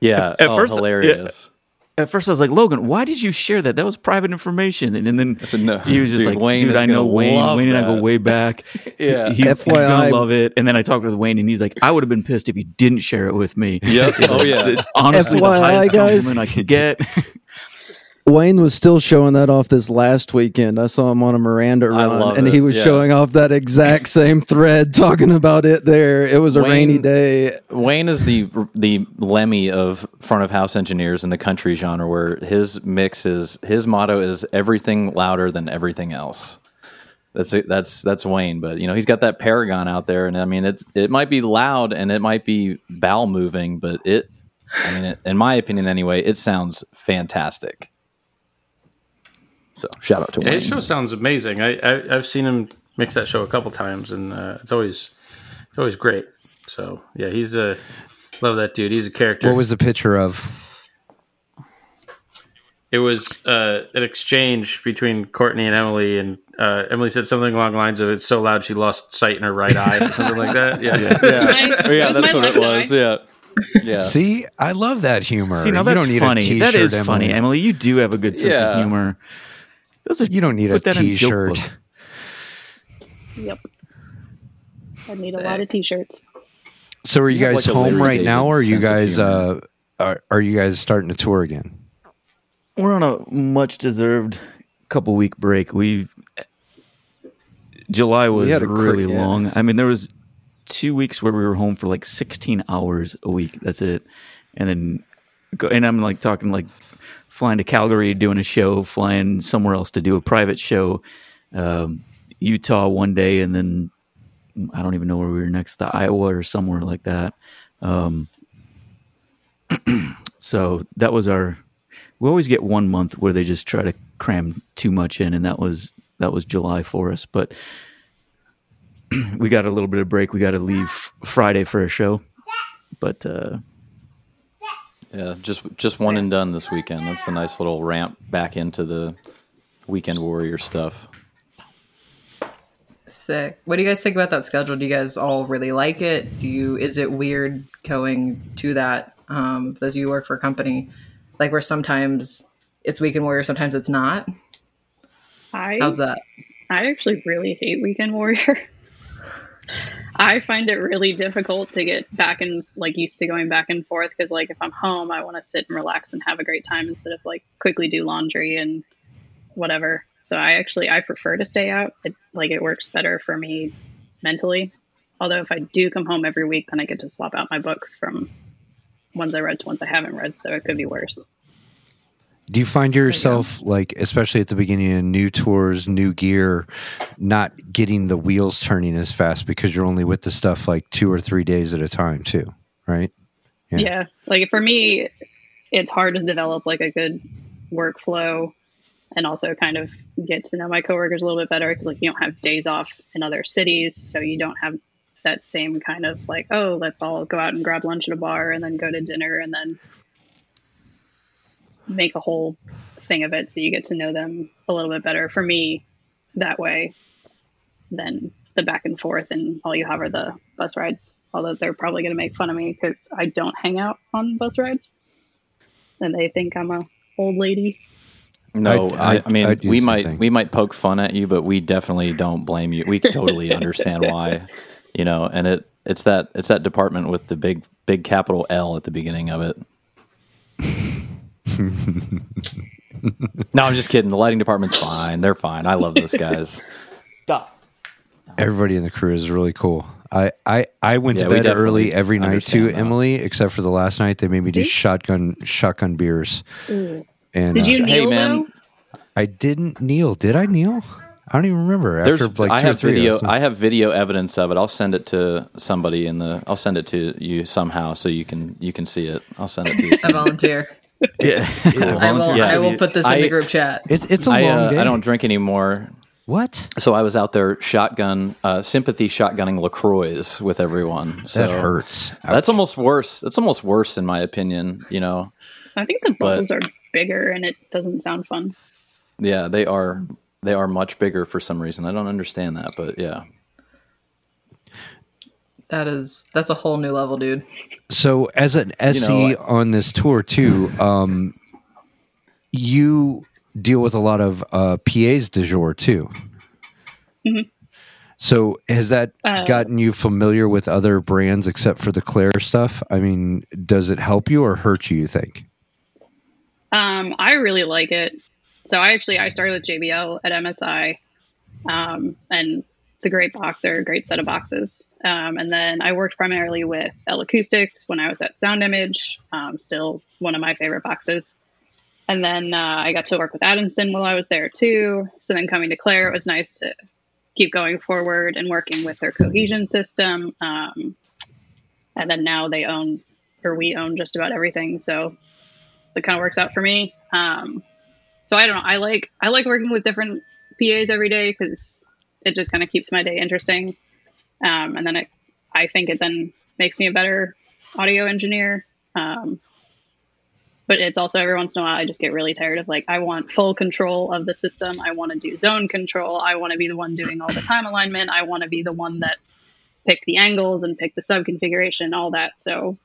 yeah, at, at oh, first, hilarious. Yeah. At first, I was like, Logan, why did you share that? That was private information. And, and then said, no, he was just dude, like, Wayne, dude, I know Wayne. Wayne and I go way back. yeah. He, F Y I, he's going to love it. And then I talked with Wayne, and he's like, I would have been pissed if you didn't share it with me. Yep. oh, yeah. It's honestly F Y I, the highest guys, compliment I could get. Wayne was still showing that off this last weekend. I saw him on a Miranda run, and it. he was yeah. showing off that exact same thread, talking about it there. It was a Wayne, rainy day. Wayne is the the Lemmy of front of house engineers in the country genre, where his mix is, his motto is everything louder than everything else. That's it, that's that's Wayne, but you know he's got that Paragon out there, and I mean it's it might be loud and it might be bowel moving, but it, I mean, it, in my opinion anyway, it sounds fantastic. So shout out to yeah, Wayne. His show sounds amazing. I, I I've seen him mix that show a couple times, and uh, it's always it's always great. So yeah, he's a love that dude. He's a character. What was the picture of? It was uh, an exchange between Courtney and Emily, and uh, Emily said something along the lines of "It's so loud she lost sight in her right eye" or something like that. Yeah, yeah, yeah. yeah that's what it was. Eye. Yeah. Yeah. See, I love that humor. See, now that's you don't need funny. A t-shirt, that is Emily. funny, Emily. You do have a good sense yeah. of humor. Are, you don't need a t-shirt. Yep. I need a lot of t-shirts. So are you, you guys like home right now, or are you guys uh, are, are you guys starting to tour again? We're on a much deserved couple week break. We've July was we really cr- yeah. long. I mean, there was two weeks where we were home for like sixteen hours a week. That's it. And then and I'm like talking like flying to Calgary, doing a show, flying somewhere else to do a private show, um, Utah one day, and then I don't even know where we were next, to Iowa or somewhere like that. Um, so that was our, we always get one month where they just try to cram too much in. And that was, that was July for us, but we got a little bit of break. We got to leave Friday for a show, but, uh, yeah, just, just one and done this weekend. That's a nice little ramp back into the weekend warrior stuff. Sick. What do you guys think about that schedule? Do you guys all really like it? Do you, is it weird going to that? Um, as you work for a company, like where sometimes it's weekend warrior, sometimes it's not. I, How's that? I actually really hate weekend warrior. I find it really difficult to get back and like used to going back and forth. Cause like if I'm home, I want to sit and relax and have a great time instead of like quickly do laundry and whatever. So I actually, I prefer to stay out. It, like it works better for me mentally. Although if I do come home every week, then I get to swap out my books from ones I read to ones I haven't read. So it could be worse. Do you find yourself like, especially at the beginning of new tours, new gear, not getting the wheels turning as fast because you're only with the stuff like two or three days at a time too, right? Yeah. Yeah. Like for me, it's hard to develop like a good workflow and also kind of get to know my coworkers a little bit better because like you don't have days off in other cities. So you don't have that same kind of like, oh, let's all go out and grab lunch at a bar and then go to dinner and then make a whole thing of it. So you get to know them a little bit better for me that way than the back and forth and all you have are the bus rides. Although they're probably going to make fun of me because I don't hang out on bus rides and they think I'm a old lady. No, I, I, I mean, we something. might, we might poke fun at you, but we definitely don't blame you. We totally understand why, you know, and it, it's that, it's that department with the big, big capital L at the beginning of it. No, I'm just kidding. The lighting department's fine. They're fine. I love those guys. Everybody in the crew is really cool. I, I, I went yeah, to bed early every night too, that. Emily, except for the last night. They made me do shotgun shotgun beers. Ooh. And did you uh, kneel? Hey, man, I didn't kneel. Did I kneel? I don't even remember. There's, After like I two have or three video. I have video evidence of it. I'll send it to somebody in the. I'll send it to you somehow so you can you can see it. I'll send it to you. I volunteer. Yeah. Cool. I will, yeah, I will put this I, in the group chat. It's it's a I, long uh, day. I don't drink anymore. What? So I was out there shotgun, uh, sympathy shotgunning LaCroix with everyone. So that hurts. Ouch. That's almost worse. That's almost worse in my opinion, you know. I think the bottles but, are bigger and it doesn't sound fun. Yeah, they are they are much bigger for some reason. I don't understand that, but yeah. That is, that's a whole new level, dude. So as an S E, you know, on this tour too, um, you deal with a lot of uh, P As du jour too. Mm-hmm. So has that uh, gotten you familiar with other brands except for the Claire stuff? I mean, does it help you or hurt you, you think? Um, I really like it. So I actually, I started with J B L at M S I um, and it's a great boxer, great set of boxes. Um, and then I worked primarily with L Acoustics when I was at Sound Image, um, still one of my favorite boxes. And then uh, I got to work with Adamson while I was there too. So then coming to Claire, it was nice to keep going forward and working with their cohesion system. Um, and then now they own, or we own just about everything. So it kind of works out for me. Um, so I don't know. I like, I like working with different P As every day because it just kind of keeps my day interesting. Um, and then it, I think it then makes me a better audio engineer. Um, but it's also every once in a while, I just get really tired of like, I want full control of the system. I want to do zone control. I want to be the one doing all the time alignment. I want to be the one that pick the angles and pick the sub configuration, all that. So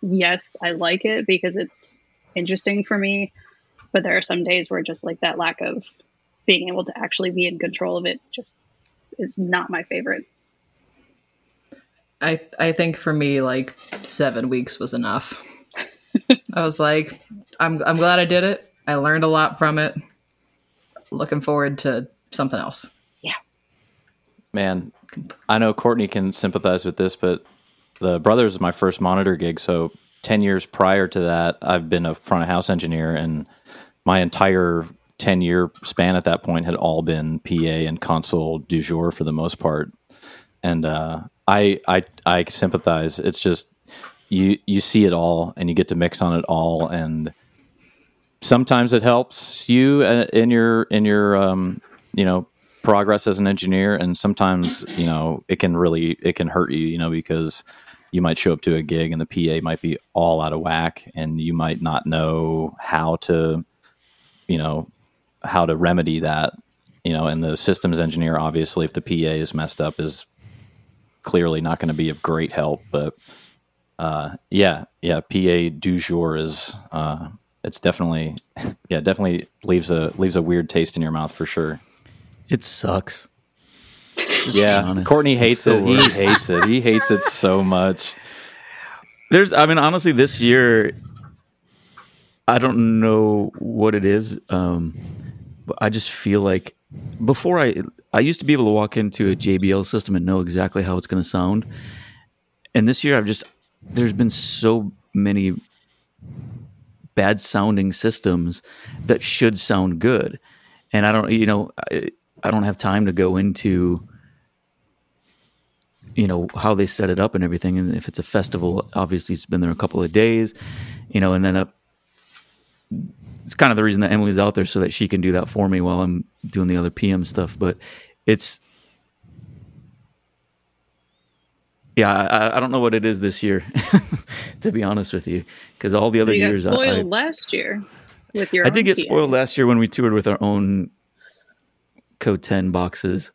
yes, I like it because it's interesting for me, but there are some days where just like that lack of being able to actually be in control of it just is not my favorite. I, I think for me, like seven weeks was enough. I was like, I'm I'm glad I did it. I learned a lot from it. Looking forward to something else. Yeah. Man, I know Courtney can sympathize with this, but the Brothers is my first monitor gig. So ten years prior to that, I've been a front of house engineer and my entire ten year span at that point had all been P A and console du jour for the most part. And uh, I, I, I sympathize. It's just you, you see it all, and you get to mix on it all. And sometimes it helps you in your in your um, you know, progress as an engineer. And sometimes, you know, it can really it can hurt you, you know, because you might show up to a gig and the P A might be all out of whack, and you might not know how to, you know, how to remedy that, you know. And the systems engineer, obviously, if the P A is messed up, is clearly not going to be of great help. But uh, yeah, yeah, P A du jour is uh, it's definitely, yeah, definitely leaves a leaves a weird taste in your mouth for sure. It sucks. Just yeah, Courtney hates it. He hates it. He hates it so much. There's, I mean, honestly, this year, I don't know what it is. Um, but I just feel like before I, I used to be able to walk into a J B L system and know exactly how it's going to sound. And this year, I've just, there's been so many bad sounding systems that should sound good. And I don't, you know, I, I don't have time to go into, you know, how they set it up and everything. And if it's a festival, obviously it's been there a couple of days, you know, and then up, it's kind of the reason that Emily's out there, so that she can do that for me while I'm doing the other P M stuff. But it's, yeah, I, I don't know what it is this year, to be honest with you, because all the other you years, got spoiled I, I last year with your. I did get P M. Spoiled last year when we toured with our own Code ten boxes.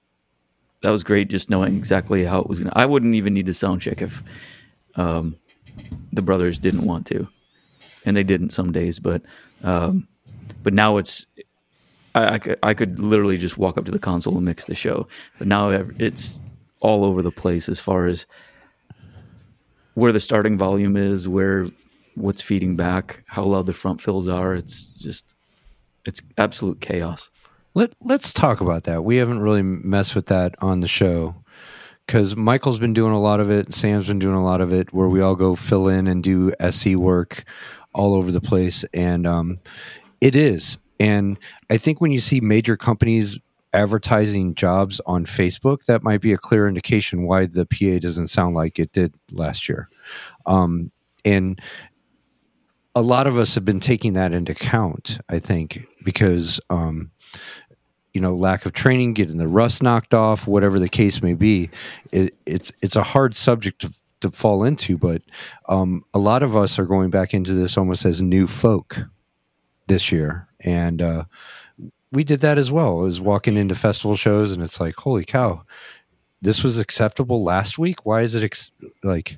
That was great, just knowing exactly how it was gonna. I wouldn't even need to sound check if um, the brothers didn't want to. And they didn't some days, but um, but now it's, I, I, could, I could literally just walk up to the console and mix the show. But now it's all over the place as far as where the starting volume is, where what's feeding back, how loud the front fills are. It's just, it's absolute chaos. Let, let's talk about that. We haven't really messed with that on the show, because Michael's been doing a lot of it. Sam's been doing a lot of it, where we all go fill in and do S E work all over the place. And um, it is. And I think when you see major companies advertising jobs on Facebook, that might be a clear indication why the P A doesn't sound like it did last year. Um, and a lot of us have been taking that into account, I think, because um, you know, lack of training, getting the rust knocked off, whatever the case may be. It, it's it's a hard subject to, to fall into, but um, a lot of us are going back into this almost as new folk this year. And uh, we did that as well, as walking into festival shows, and it's like, holy cow, this was acceptable last week? Why is it ex- like...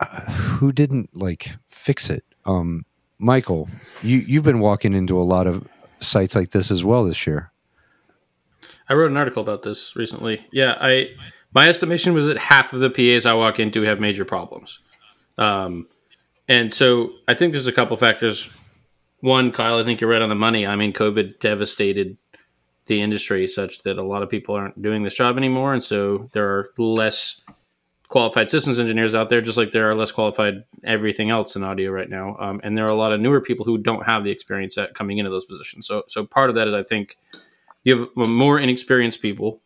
Uh, who didn't like fix it? Um, Michael, you, you've been walking into a lot of sites like this as well this year. I wrote an article about this recently. Yeah, I my estimation was that half of the P As I walk into have major problems. Um, and so I think there's a couple factors. One, Kyle, I think you're right on the money. I mean, COVID devastated the industry such that a lot of people aren't doing this job anymore. And so there are less qualified systems engineers out there, just like there are less qualified everything else in audio right now. Um, and there are a lot of newer people who don't have the experience at coming into those positions. So, so part of that is, I think you have more inexperienced people.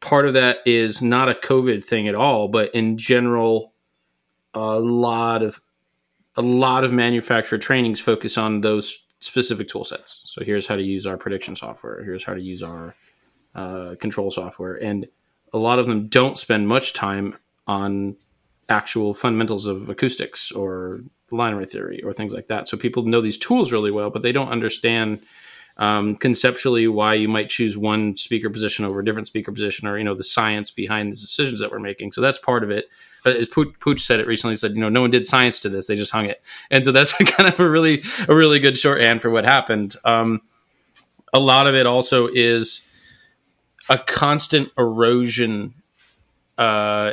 Part of that is not a COVID thing at all, but in general, a lot of, a lot of manufacturer trainings focus on those specific tool sets. So here's how to use our prediction software. Here's how to use our uh, control software. And a lot of them don't spend much time on actual fundamentals of acoustics or line rate theory or things like that. So people know these tools really well, but they don't understand um, conceptually why you might choose one speaker position over a different speaker position, or, you know, the science behind the decisions that we're making. So that's part of it. As Pooch said it recently, he said, you know, no one did science to this. They just hung it. And so that's kind of a really, a really good shorthand for what happened. Um, a lot of it also is a constant erosion. Uh,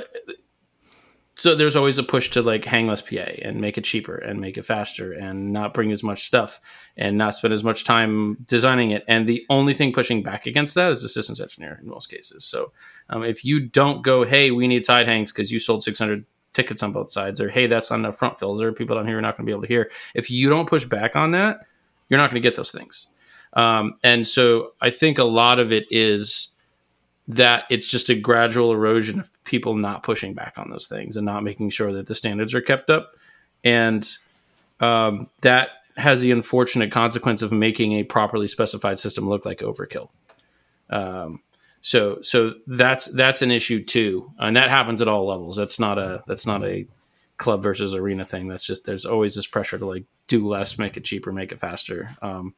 so there's always a push to like hang less P A and make it cheaper and make it faster and not bring as much stuff and not spend as much time designing it. And the only thing pushing back against that is the systems engineer in most cases. So um, if you don't go, hey, we need side hangs because you sold six hundred tickets on both sides, or hey, that's not enough front fills, or people down here are not going to be able to hear. If you don't push back on that, you're not going to get those things. Um, and so I think a lot of it is that it's just a gradual erosion of people not pushing back on those things and not making sure that the standards are kept up. And um, that has the unfortunate consequence of making a properly specified system look like overkill. Um, so, so that's, that's an issue too. And that happens at all levels. That's not a, that's not a club versus arena thing. That's just, there's always this pressure to like do less, make it cheaper, make it faster. Um,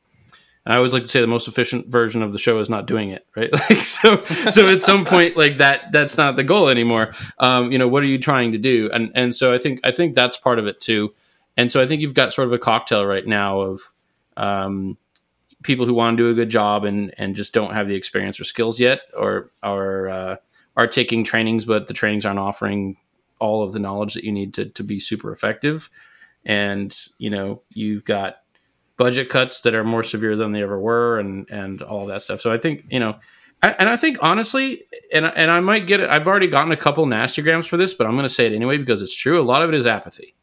I always like to say the most efficient version of the show is not doing it, right? Like, so, so at some point, like that, that's not the goal anymore. Um, you know, what are you trying to do? And and so I think I think that's part of it too. And so I think you've got sort of a cocktail right now of um, people who want to do a good job and and just don't have the experience or skills yet, or are uh, are taking trainings, but the trainings aren't offering all of the knowledge that you need to to be super effective. And you know, you've got budget cuts that are more severe than they ever were, and, and all that stuff. So I think, you know, I, and I think honestly, and, and I might get it. I've already gotten a couple nastygrams for this, but I'm going to say it anyway, because it's true. A lot of it is apathy.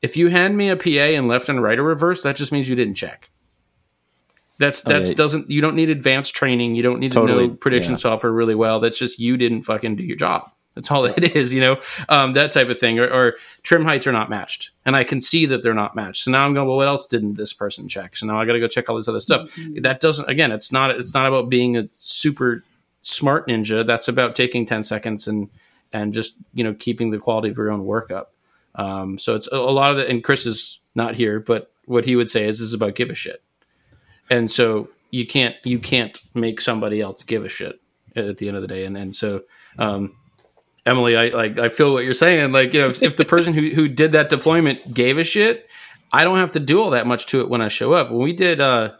If you hand me a P A and left and right or reverse, that just means you didn't check. That's, that's, oh, yeah. doesn't, you don't need advanced training. You don't need totally, to know prediction yeah. software really well. That's just, you didn't fucking do your job. That's all it is, you know, um, that type of thing. Or, or trim heights are not matched. And I can see that they're not matched. So now I'm going, well, what else didn't this person check? So now I got to go check all this other stuff. Mm-hmm. That doesn't, again, it's not it's not about being a super smart ninja. That's about taking ten seconds and and just, you know, keeping the quality of your own work up. Um, so it's a, a lot of it. And Chris is not here, but what he would say is this is about give a shit. And so you can't you can't make somebody else give a shit at the end of the day. And, and so... Um, Emily, I like I feel what you're saying. Like, you know, if, if the person who, who did that deployment gave a shit, I don't have to do all that much to it when I show up. When we did, uh,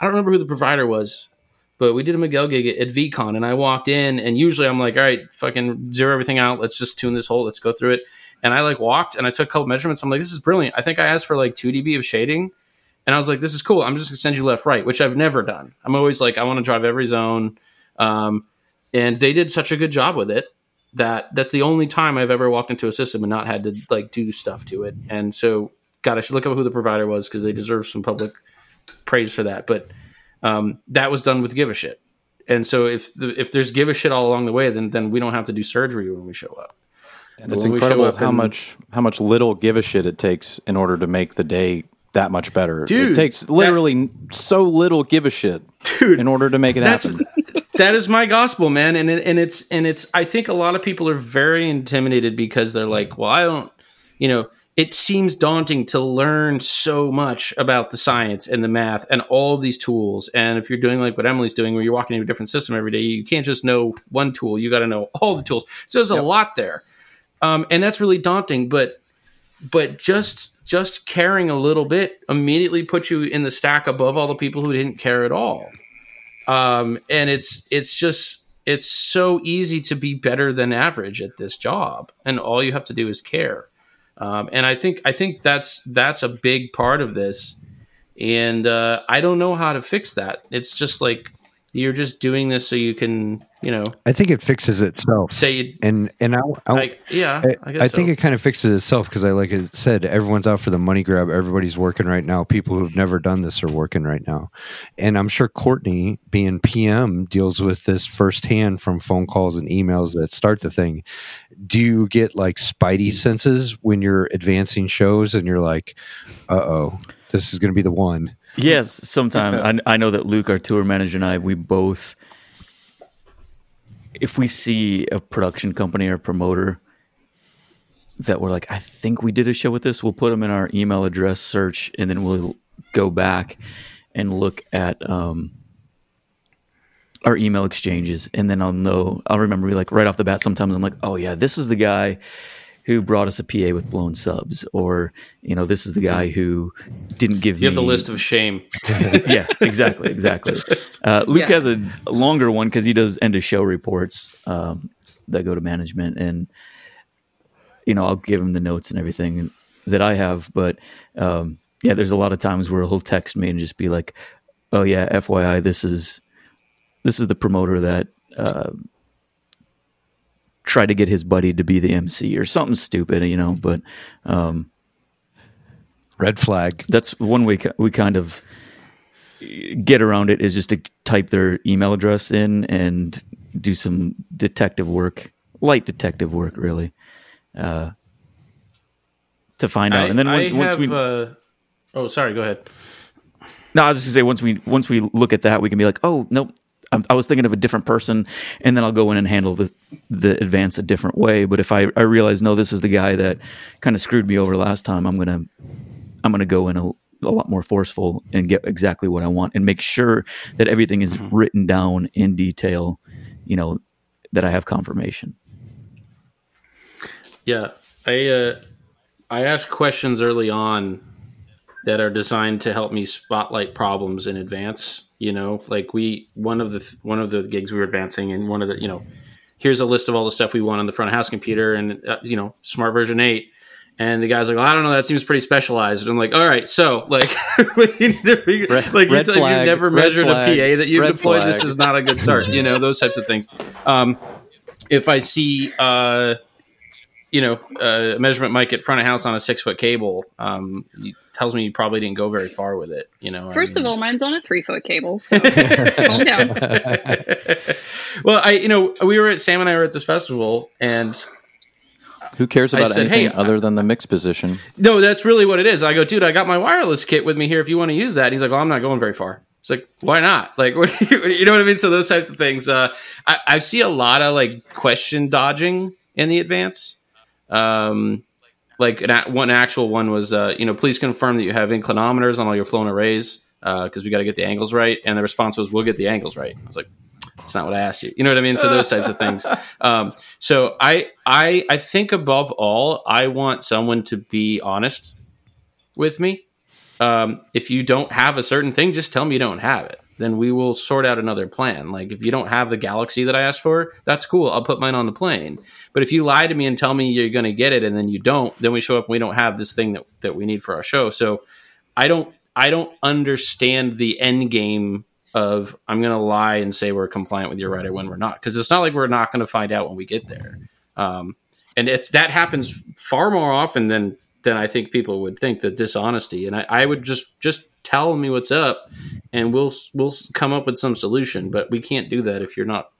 I don't remember who the provider was, but we did a Miguel gig at, at VCon, and I walked in, and usually I'm like, all right, fucking zero everything out. Let's just tune this whole. Let's go through it. And I like walked, and I took a couple measurements. I'm like, this is brilliant. I think I asked for like two decibels of shading, and I was like, this is cool. I'm just gonna send you left right, which I've never done. I'm always like, I want to drive every zone, um, and they did such a good job with it. That that's the only time I've ever walked into a system and not had to like do stuff to it. And so, God, I should look up who the provider was, because they deserve some public praise for that. But um, that was done with give a shit. And so if the, if there's give a shit all along the way, then then we don't have to do surgery when we show up. And it's incredible how and, much how much little give a shit it takes in order to make the day that much better. Dude, it takes literally that, so little give a shit, dude, in order to make it happen. That is my gospel, man. And, it, and it's, and it's, I think a lot of people are very intimidated because they're like, well, I don't, you know, it seems daunting to learn so much about the science and the math and all of these tools. And if you're doing like what Emily's doing, where you're walking into a different system every day, you can't just know one tool. You got to know all the tools. So there's a yep. lot there. Um, and that's really daunting, but, but just, just caring a little bit immediately puts you in the stack above all the people who didn't care at all. Um, and it's, it's just, it's so easy to be better than average at this job. And all you have to do is care. Um, and I think, I think that's, that's a big part of this. And, uh, I don't know how to fix that. It's just like, you're just doing this so you can, you know, I think it fixes itself. Say you, and, and I, I, I yeah, I, I, guess I think so. It kind of fixes itself. Cause I, like I said, everyone's out for the money grab. Everybody's working right now. People who've never done this are working right now. And I'm sure Courtney, being P M, deals with this firsthand from phone calls and emails that start the thing. Do you get like spidey senses when you're advancing shows and you're like, uh-oh, this is going to be the one? Yes, sometimes. I, I know that Luke, our tour manager, and I, we both, if we see a production company or promoter that we're like, I think we did a show with this, we'll put them in our email address search, and then we'll go back and look at um, our email exchanges. And then I'll know, I'll remember, like right off the bat, sometimes I'm like, oh yeah, this is the guy who brought us a P A with blown subs, or, you know, this is the guy who didn't give you me... You have the list of shame. Yeah, exactly, exactly. Uh, Luke yeah. has a longer one because he does end-of-show reports um, that go to management, and, you know, I'll give him the notes and everything that I have, but, um, yeah, there's a lot of times where he'll text me and just be like, oh, yeah, F Y I, this is, this is the promoter that... Uh, try to get his buddy to be the M C or something stupid, you know, but, um, red flag. That's one way we kind of get around it is just to type their email address in and do some detective work, light detective work, really, uh, to find out. I, and then once, have, once we, uh, oh, sorry, go ahead. No, I was just gonna say once we once we look at that, we can be like, oh nope, I'm, I was thinking of a different person, and then I'll go in and handle the the advance a different way. But if I, I realize no, this is the guy that kind of screwed me over last time, I'm gonna I'm gonna go in a, a lot more forceful and get exactly what I want, and make sure that everything is written down in detail. You know, that I have confirmation. Yeah, I uh, I asked questions early on that are designed to help me spotlight problems in advance. You know, like we, one of the, one of the gigs we were advancing, and one of the, you know, here's a list of all the stuff we want on the front of house computer and, uh, you know, smart version eight. And the guy's like, well, I don't know. That seems pretty specialized. And I'm like, all right. So like, you figure, red, like red you t- flag, you've never measured flag, a P A that you've deployed. Flag. This is not a good start. You know, those types of things. Um, if I see, uh, you know, a uh, measurement mic at front of house on a six foot cable, um, you, tells me you probably didn't go very far with it, you know. First I mean, of all, mine's on a three-foot cable, so calm down. Well, I, you know, we were at, Sam and I were at this festival, and who cares about said, anything hey, other I, than the mix position? No, that's really what it is. I go, dude, I got my wireless kit with me here if you want to use that. And he's like, well, I'm not going very far. It's like, why not? Like, what do you, you know what I mean? So those types of things. Uh, I, I see a lot of, like, question dodging in the advance. Um... Like an, one actual one was, uh, you know, please confirm that you have inclinometers on all your flown arrays because uh, we got to get the angles right. And the response was, we'll get the angles right. I was like, that's not what I asked you. You know what I mean? So those types of things. Um, so I, I, I think above all, I want someone to be honest with me. Um, if you don't have a certain thing, just tell me you don't have it. Then we will sort out another plan. Like, if you don't have the Galaxy that I asked for, that's cool. I'll put mine on the plane. But if you lie to me and tell me you're going to get it and then you don't, then we show up and we don't have this thing that, that we need for our show. So I don't I don't understand the end game of I'm going to lie and say we're compliant with your rider when we're not. Because it's not like we're not going to find out when we get there. Um, and it's that happens far more often than, than I think people would think, the dishonesty. And I, I would just just... tell me what's up and we'll, we'll come up with some solution, but we can't do that if you're not,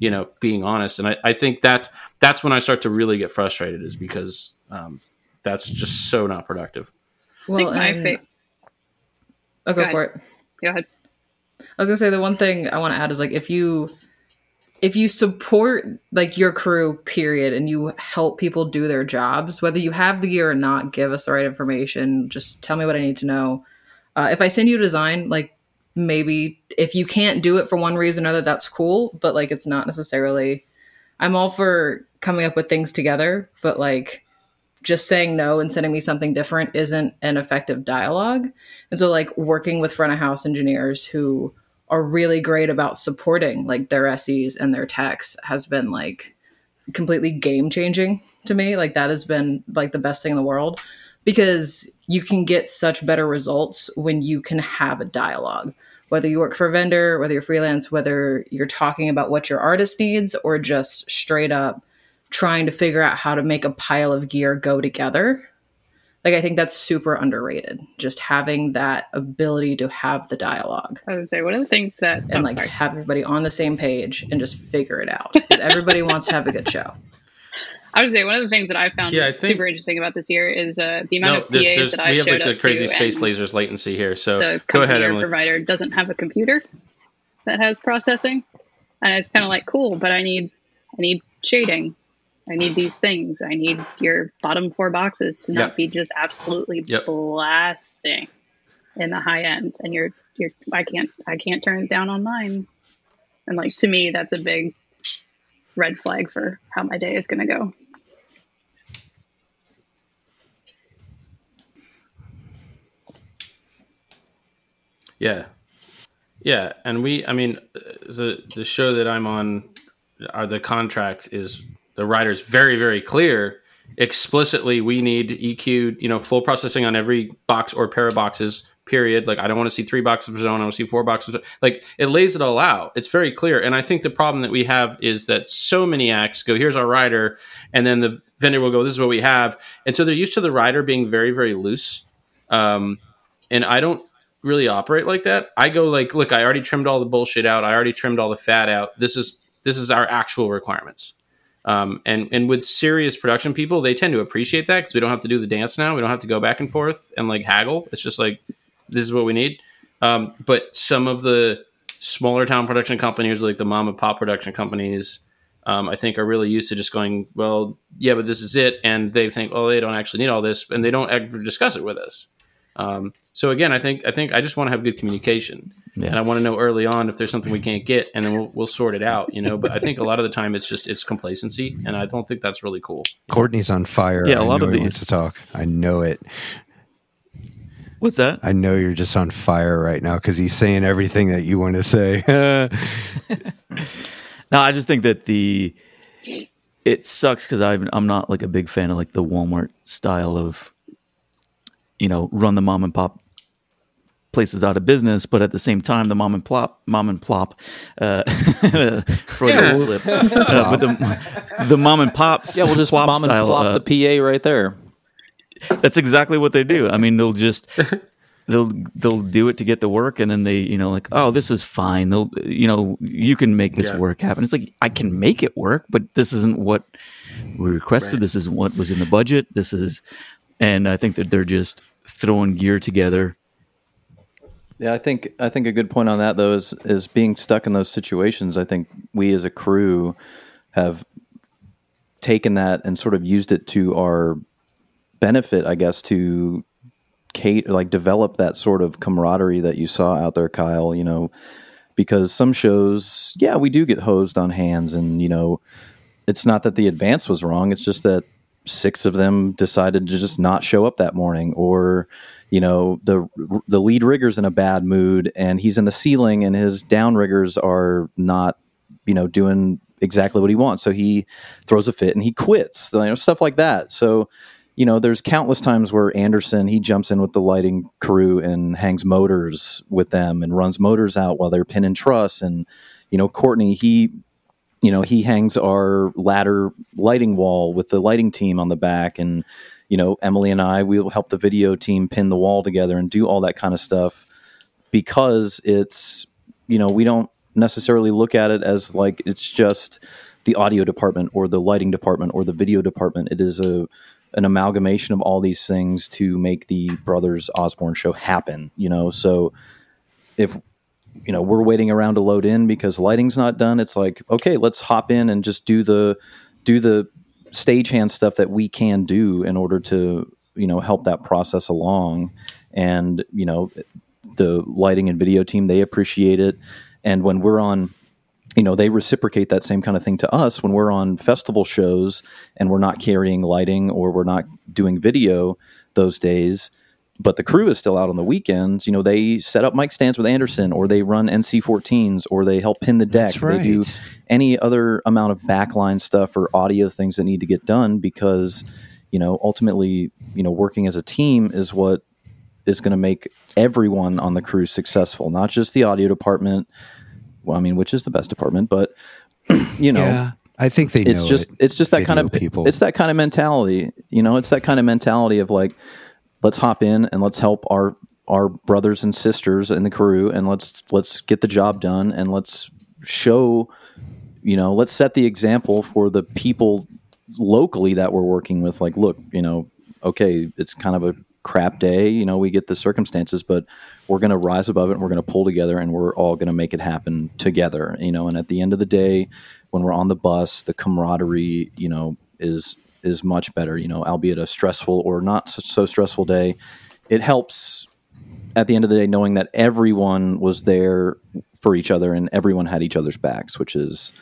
you know, being honest. And I, I think that's, that's when I start to really get frustrated is because, um, that's just so not productive. Well, I think my fa- I'll go, go for it. Go ahead. I was gonna say the one thing I want to add is like, if you, if you support like your crew period and you help people do their jobs, whether you have the gear or not, give us the right information. Just tell me what I need to know. Uh, if I send you a design, like maybe if you can't do it for one reason or another, that's cool. But like, it's not necessarily, I'm all for coming up with things together, but like just saying no and sending me something different isn't an effective dialogue. And so like working with front of house engineers who are really great about supporting like their S Es and their techs has been like completely game changing to me. Like that has been like the best thing in the world. Because you can get such better results when you can have a dialogue, whether you work for a vendor, whether you're freelance, whether you're talking about what your artist needs or just straight up trying to figure out how to make a pile of gear go together. Like, I think that's super underrated, just having that ability to have the dialogue. I would say one of the things that... And oh, like sorry. have everybody on the same page and just figure it out. Because everybody wants to have a good show. I would say one of the things that I found yeah, I think, super interesting about this year is uh, the amount no, of P As there's, there's, that I showed up to. We have like the crazy space lasers latency here. So go ahead, Emily. The provider doesn't have a computer that has processing, and it's kind of like cool. But I need, I need shading. I need these things. I need your bottom four boxes to not yep. be just absolutely yep. blasting in the high end. And you're, you're. I can't, I can't turn it down on mine. And like to me, that's a big red flag for how my day is going to go. Yeah. Yeah. And we, I mean, the the show that I'm on, are the contract is the rider's very, very clear. Explicitly, we need E Q, you know, full processing on every box or pair of boxes, period. Like, I don't want to see three boxes per zone. I want to see four boxes. Like, it lays it all out. It's very clear. And I think the problem that we have is that so many acts go, here's our rider. And then the vendor will go, this is what we have. And so they're used to the rider being very, very loose. Um, and I don't, really operate like that. I go like, look, I already trimmed all the bullshit out. I already trimmed all the fat out. This is this is our actual requirements. Um, and, and with serious production people, they tend to appreciate that because we don't have to do the dance now. We don't have to go back and forth and like haggle. It's just like, this is what we need. Um, but some of the smaller town production companies, like the mom and pop production companies, um, I think are really used to just going, well, yeah, but this is it. And they think, oh, they don't actually need all this. And they don't ever discuss it with us. Um, so again, I think, I think I just want to have good communication yeah. and I want to know early on if there's something we can't get and then we'll, we'll sort it out, you know, but I think a lot of the time it's just, it's complacency and I don't think that's really cool. Courtney's on fire. Yeah. A I lot of these wants to talk. I know it. What's that? I know you're just on fire right now. Cause he's saying everything that you want to say. No, I just think that the, it sucks. Cause I'm, I'm not like a big fan of like the Walmart style of, you know, run the mom and pop places out of business, but at the same time, the mom and plop, mom and plop, uh, Freudian slip. Uh, but the, the mom and pops, yeah, we'll just mom and style, plop uh, the P A right there. That's exactly what they do. I mean, they'll just they'll they'll do it to get the work, and then they, you know, like, oh, this is fine. They'll, you know, you can make this yeah. work happen. It's like I can make it work, but this isn't what we requested. Right. This isn't what was in the budget. This is, and I think that they're just throwing gear together. Yeah, I think I think a good point on that though is is being stuck in those situations. I think we as a crew have taken that and sort of used it to our benefit, I guess, to Kate like develop that sort of camaraderie that you saw out there, Kyle. You know, because some shows, yeah, we do get hosed on hands, and you know, it's not that the advance was wrong. It's just that six of them decided to just not show up that morning, or you know, the the lead rigger's in a bad mood and he's in the ceiling and his down riggers are not, you know, doing exactly what he wants. So he throws a fit and he quits, you know, stuff like that. So, you know, there's countless times where Anderson, he jumps in with the lighting crew and hangs motors with them and runs motors out while they're pinning truss. And, you know, Courtney, he, you know, he hangs our ladder lighting wall with the lighting team on the back, and you know, Emily and I, we'll help the video team pin the wall together and do all that kind of stuff, because it's, you know, we don't necessarily look at it as like it's just the audio department or the lighting department or the video department. It is a an amalgamation of all these things to make the Brothers Osborne show happen, you know? So if, you know, we're waiting around to load in because lighting's not done, it's like, okay, let's hop in and just do the, do the, stagehand stuff that we can do in order to, you know, help that process along. And, you know, the lighting and video team, they appreciate it. And when we're on, you know, they reciprocate that same kind of thing to us when we're on festival shows and we're not carrying lighting or we're not doing video those days, but the crew is still out on the weekends. You know, they set up mic stands with Anderson, or they run N C fourteens, or they help pin the deck. That's right. They do any other amount of backline stuff or audio things that need to get done, because, you know, ultimately, you know, working as a team is what is going to make everyone on the crew successful, not just the audio department. Well, I mean, which is the best department, but you know, yeah, I think they know it's just, it. it's just that they kind of people. It's that kind of mentality, you know, it's that kind of mentality of like, let's hop in and let's help our, our brothers and sisters in the crew, and let's let's get the job done, and let's show, you know, let's set the example for the people locally that we're working with. Like, look, you know, okay, it's kind of a crap day, you know, we get the circumstances, but we're going to rise above it, and we're going to pull together, and we're all going to make it happen together, you know. And at the end of the day, when we're on the bus, the camaraderie, you know, is... is much better, you know, albeit a stressful or not so stressful day. It helps at the end of the day knowing that everyone was there for each other and everyone had each other's backs, which is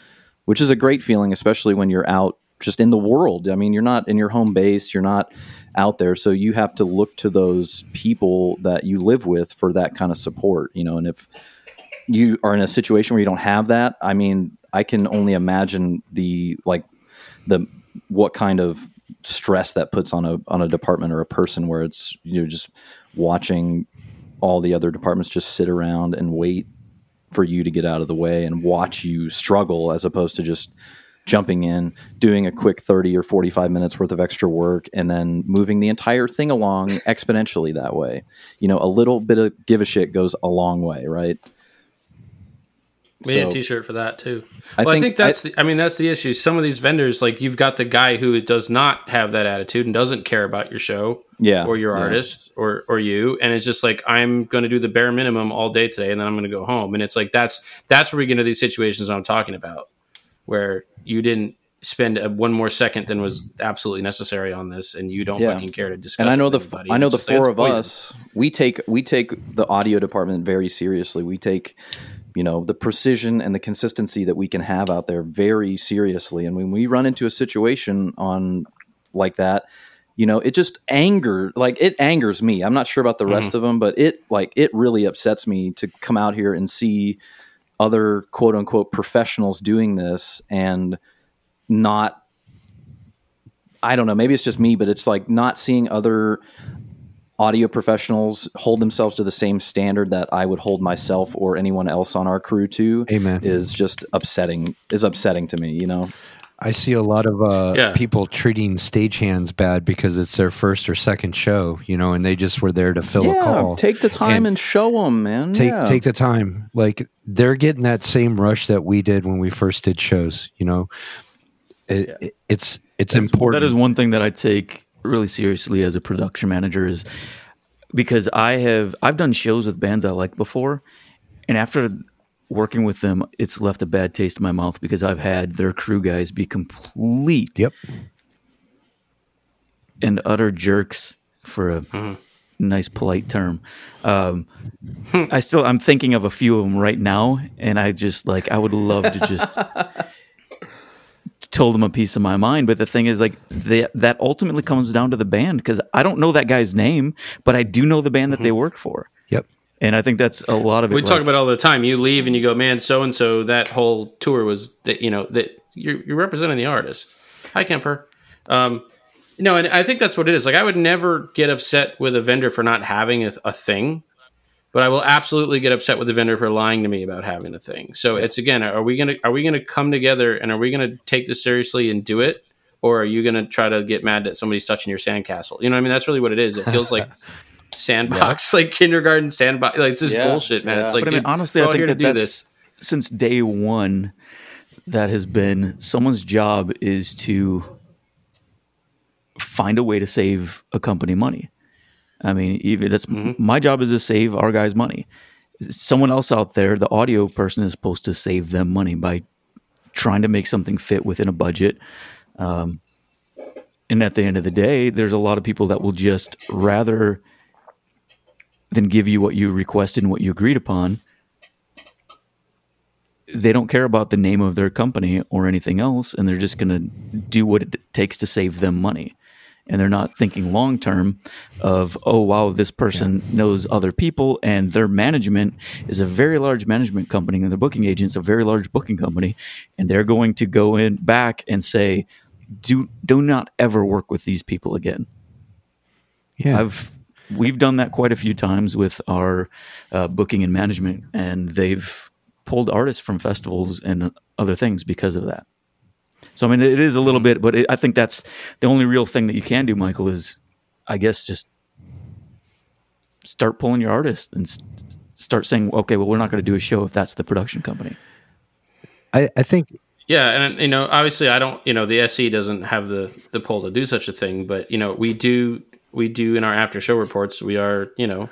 which is a great feeling, especially when you're out just in the world. I mean, you're not in your home base, you're not out there, so you have to look to those people that you live with for that kind of support, you know. And if you are in a situation where you don't have that, I mean, I can only imagine the like the what kind of stress that puts on a, on a department or a person, where it's, you know, just watching all the other departments just sit around and wait for you to get out of the way and watch you struggle, as opposed to just jumping in, doing a quick thirty or forty-five minutes worth of extra work, and then moving the entire thing along exponentially that way. You know, a little bit of give a shit goes a long way, right? We so, had a t-shirt for that too. I well, think, I think that's I, the, I mean, that's the issue. Some of these vendors, like you've got the guy who does not have that attitude and doesn't care about your show yeah, or your yeah. artist or, or you. And it's just like, I'm going to do the bare minimum all day today. And then I'm going to go home. And it's like, that's, that's where we get into these situations I'm talking about, where you didn't spend a, one more second than was absolutely necessary on this. And you don't yeah. fucking care to discuss. And I know the, anybody. I know it's the four like, of poison. us, we take, we take the audio department very seriously. We take, you know, the precision and the consistency that we can have out there very seriously. And when we run into a situation on like that, you know, it just anger, like it angers me. I'm not sure about the mm-hmm. rest of them, but it like, it really upsets me to come out here and see other quote unquote professionals doing this and not, I don't know, maybe it's just me, but it's like not seeing other audio professionals hold themselves to the same standard that I would hold myself or anyone else on our crew to. Amen. Is just upsetting, is upsetting to me, you know? I see a lot of uh, yeah. people treating stagehands bad because it's their first or second show, you know, and they just were there to fill yeah, a call. Take the time and, and show them, man. Take yeah. take the time. Like, they're getting that same rush that we did when we first did shows, you know? It, yeah. it, it's it's That's, important. That is one thing that I take really seriously as a production manager, is because I have I've done shows with bands I like before, and after working with them, it's left a bad taste in my mouth because I've had their crew guys be complete yep. and utter jerks, for a mm. nice polite term. Um, I still I'm thinking of a few of them right now, and I just like I would love to just told them a piece of my mind. But the thing is, like, they, that ultimately comes down to the band, because I don't know that guy's name, but I do know the band mm-hmm. that they work for. Yep. And I think that's a lot of it. We talk like, about it all the time. You leave and you go, man, so-and-so, that whole tour was, that you know, that you're, you're representing the artist. Hi, Kemper. Um, you know, and I think that's what it is. Like, I would never get upset with a vendor for not having a, a thing, but I will absolutely get upset with the vendor for lying to me about having a thing. So it's, again, are we going to are we going to come together and are we going to take this seriously and do it? Or are you going to try to get mad that somebody's touching your sandcastle? You know what I mean? That's really what it is. It feels like sandbox, yeah. like kindergarten sandbox. Like, it's just yeah, bullshit, man. Yeah. It's like, but dude, I mean, honestly, I think that that's, this. since day one, that has been someone's job is to find a way to save a company money. I mean, even that's mm-hmm. my job is to save our guys money. Someone else out there, the audio person, is supposed to save them money by trying to make something fit within a budget. Um, and at the end of the day, there's a lot of people that will just, rather than give you what you requested and what you agreed upon, they don't care about the name of their company or anything else, and they're just going to do what it takes to save them money. And they're not thinking long-term of, oh, wow, this person yeah. knows other people, and their management is a very large management company, and their booking agent's a very large booking company, and they're going to go in back and say, do do not ever work with these people again. Yeah, I've we've done that quite a few times with our uh, booking and management, and they've pulled artists from festivals and other things because of that. So, I mean, it is a little bit, but it, I think that's the only real thing that you can do, Michael, is, I guess, just start pulling your artist and st- start saying, okay, well, we're not going to do a show if that's the production company. I, I think. Yeah. And, you know, obviously I don't, you know, the S E doesn't have the, the pull to do such a thing, but, you know, we do, we do in our after show reports, we are, you know,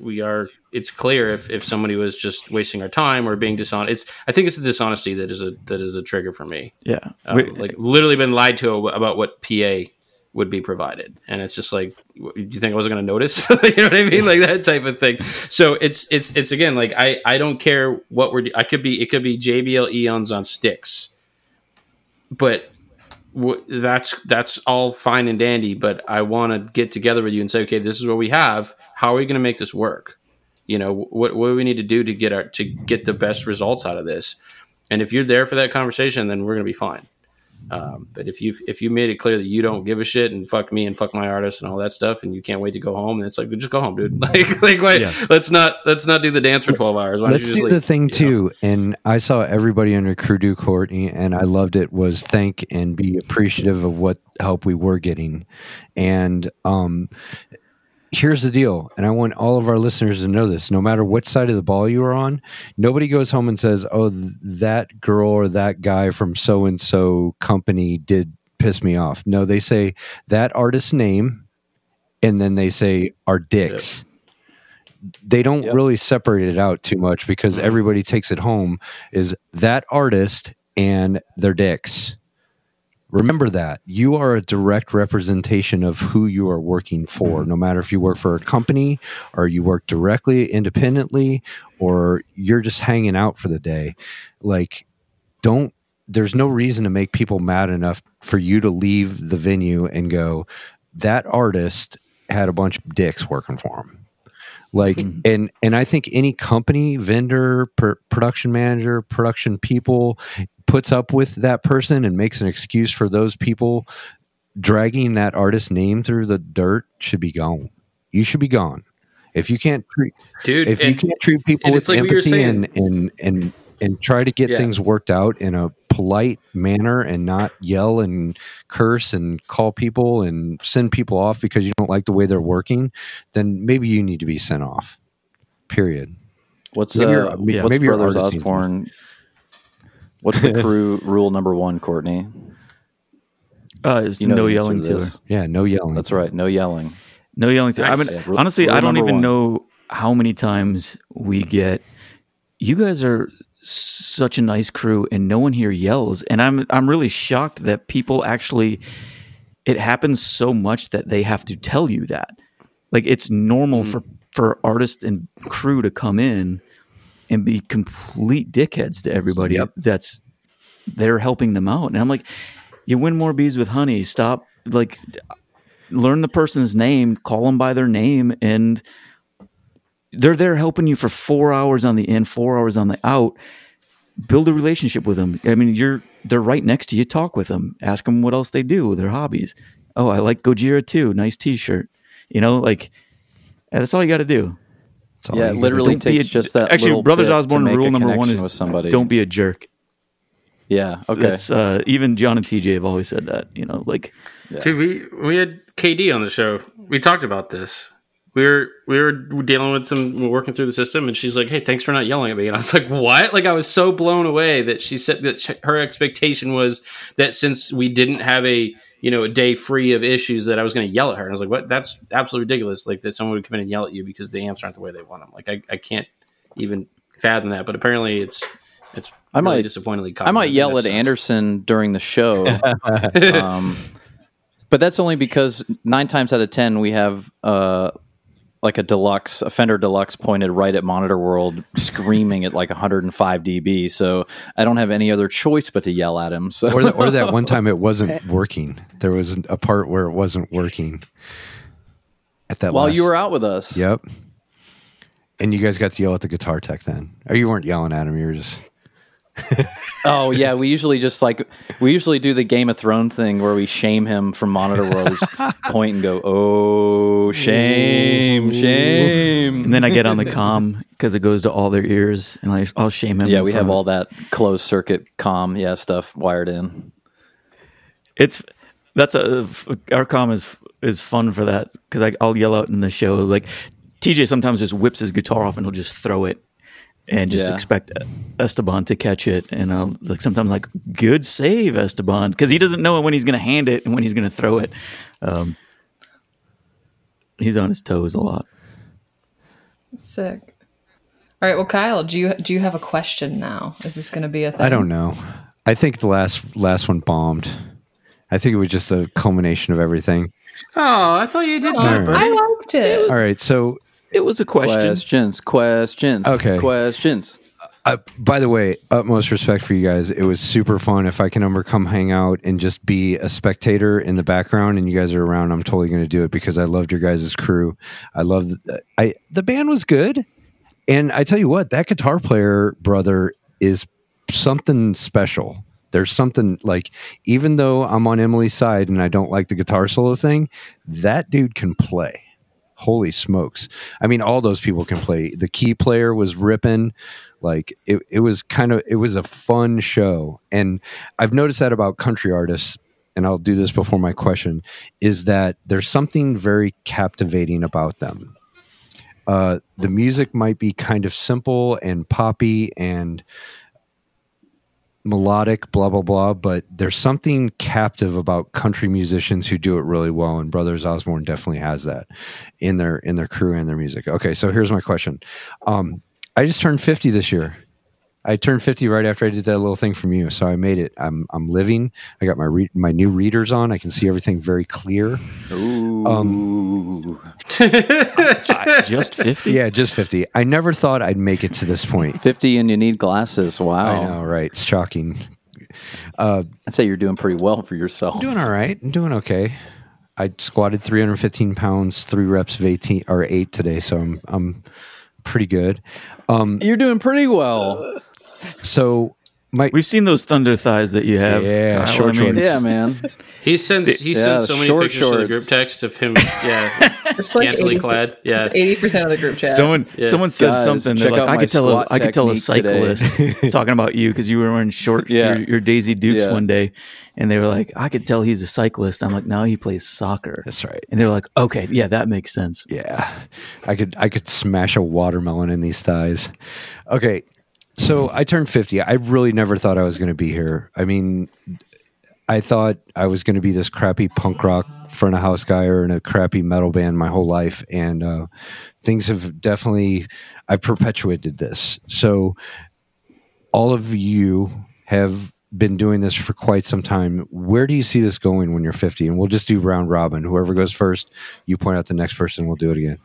we are, it's clear if, if somebody was just wasting our time or being dishonest. It's, I think it's the dishonesty that is a, that is a trigger for me. Yeah. Um, we, like literally been lied to a, about what P A would be provided. And it's just like, do you think I wasn't going to notice? You know what I mean? Like that type of thing. So it's, it's, it's again, like I, I don't care what we're, I could be, it could be J B L Eons on sticks, but w- that's, that's all fine and dandy. But I want to get together with you and say, okay, this is what we have. How are we going to make this work? You know, what what do we need to do to get our to get the best results out of this? And if you're there for that conversation, then we're going to be fine. Um, but if you if you made it clear that you don't give a shit and fuck me and fuck my artist and all that stuff, and you can't wait to go home, and it's like, just go home, dude. Like, like wait, yeah. let's not let's not do the dance for twelve hours. Why let's don't you just do leave? The thing you too. Know? And I saw everybody under Crew Do Courtney, and I loved it. Was thank and be appreciative of what help we were getting, and um, here's the deal. And I want all of our listeners to know this: no matter what side of the ball you are on, nobody goes home and says, "Oh, that girl or that guy from so and so company did piss me off." No, they say that artist's name, and then they say our dicks. Yep. They don't yep. really separate it out too much because everybody takes it home is that artist and their dicks. Remember that. You are a direct representation of who you are working for, no matter if you work for a company or you work directly, independently, or you're just hanging out for the day. Like, don't, there's no reason to make people mad enough for you to leave the venue and go, that artist had a bunch of dicks working for him. Like, and, and I think any company, vendor, per, production manager, production people, puts up with that person and makes an excuse for those people dragging that artist's name through the dirt should be gone. You should be gone. If you can't treat Dude, if and, you can't treat people with like empathy and, and and and try to get yeah. things worked out in a polite manner and not yell and curse and call people and send people off because you don't like the way they're working, then maybe you need to be sent off. Period. What's maybe uh maybe, what's maybe Brothers Osborne? What's the crew rule number one, Courtney? Uh, is you know no yelling to Yeah, no yelling. That's right. No yelling. No yelling. To I mean, yeah, rule, honestly, rule I don't even one. know how many times we get, you guys are such a nice crew and no one here yells. And I'm, I'm really shocked that people actually, it happens so much that they have to tell you that. Like, it's normal mm. for, for artists and crew to come in and be complete dickheads to everybody yep. that's they're helping them out. And I'm like, you win more bees with honey. Stop. Like, learn the person's name, call them by their name, and they're there helping you for four hours on the in, four hours on the out. Build a relationship with them. I mean, you're they're right next to you. Talk with them. Ask them what else they do, their hobbies. Oh, I like Gojira too. Nice t-shirt. You know, like, that's all you got to do. So yeah, it literally takes a, just that. Actually, Brothers Osborne rule number one is don't be a jerk. Yeah, okay. That's, uh, even John and T J have always said that. You know, like, yeah. See, we we had K D on the show. We talked about this. We were we were dealing with some we were working through the system, and she's like, "Hey, thanks for not yelling at me." And I was like, "What?" Like, I was so blown away that she said that she, her expectation was that since we didn't have a you know a day free of issues, that I was going to yell at her. And I was like, "What? That's absolutely ridiculous!" Like, that someone would come in and yell at you because the amps aren't the way they want them. Like, I, I can't even fathom that. But apparently, it's it's I really might disappointingly common. I might yell at Anderson during the show. um, but that's only because nine times out of ten we have. Uh, like a deluxe, a Fender Deluxe pointed right at Monitor World, screaming at like one hundred five decibels. So I don't have any other choice but to yell at him. So. Or, the, or that one time it wasn't working. There was a part where it wasn't working. At that While last, you were out with us. Yep. And you guys got to yell at the guitar tech then. Or you weren't yelling at him, you were just... Oh yeah, we usually just like we usually do the Game of Thrones thing where we shame him from Monitor World, point and go, oh shame, shame, and then I get on the comm because it goes to all their ears, and like I'll shame him. Yeah, we have all that closed circuit comm, yeah, stuff wired in. It's that's a our comm is is fun for that because I'll yell out in the show like T J sometimes just whips his guitar off and he'll just throw it. And just yeah. expect Esteban to catch it. And I'll like sometimes like, good save, Esteban. Because he doesn't know when he's going to hand it and when he's going to throw it. Um, he's on his toes a lot. Sick. All right. Well, Kyle, do you do you have a question now? Is this going to be a thing? I don't know. I think the last last one bombed. I think it was just a culmination of everything. Oh, I thought you did. Oh, right. I liked it. All right. So... It was a question. Questions, questions, okay. questions. Uh, by the way, utmost respect for you guys. It was super fun. If I can ever come hang out and just be a spectator in the background and you guys are around, I'm totally going to do it because I loved your guys' crew. I loved I, the band was good. And I tell you what, that guitar player brother is something special. There's something like, even though I'm on Emily's side and I don't like the guitar solo thing, that dude can play. Holy smokes. I mean, all those people can play. The key player was ripping. Like it, it was kind of, it was a fun show. And I've noticed that about country artists, and I'll do this before my question, is that there's something very captivating about them. Uh, the music might be kind of simple and poppy and melodic, blah, blah, blah, but there's something captive about country musicians who do it really well, and Brothers Osborne definitely has that in their in their crew and their music. Okay, so here's my question. Um, I just turned fifty this year. I turned fifty right after I did that little thing from you, so I made it. I'm I'm living. I got my re- my new readers on. I can see everything very clear. Ooh, um, just fifty? Yeah, just fifty. I never thought I'd make it to this point. fifty and you need glasses. Wow. I know, right? It's shocking. Uh, I'd say you're doing pretty well for yourself. I'm doing all right. I'm doing okay. I squatted three hundred fifteen pounds, three reps of eighteen or eight today, so I'm I'm pretty good. Um, you're doing pretty well. Uh, So, Mike, we've seen those thunder thighs that you have. Yeah, Kyle, short I mean, shorts. Yeah, man. He sends he yeah, sends so many pictures shorts. to the group text of him. Yeah, it's scantily like eighty, clad. Yeah, eighty percent of the group chat. Someone yeah. someone said Guys, something. They're like, I could tell a, I could tell a cyclist talking about you because you were wearing short yeah. your, your Daisy Dukes yeah. one day, and they were like, I could tell he's a cyclist. I'm like, no, he plays soccer. That's right. And they're like, okay, yeah, that makes sense. Yeah, I could I could smash a watermelon in these thighs. Okay. So I turned fifty. I really never thought I was going to be here. I mean, I thought I was going to be this crappy punk rock front of house guy or in a crappy metal band my whole life. And uh, things have definitely, I've perpetuated this. So all of you have been doing this for quite some time. Where do you see this going when you're fifty? And we'll just do round robin. Whoever goes first, you point out the next person, we'll do it again.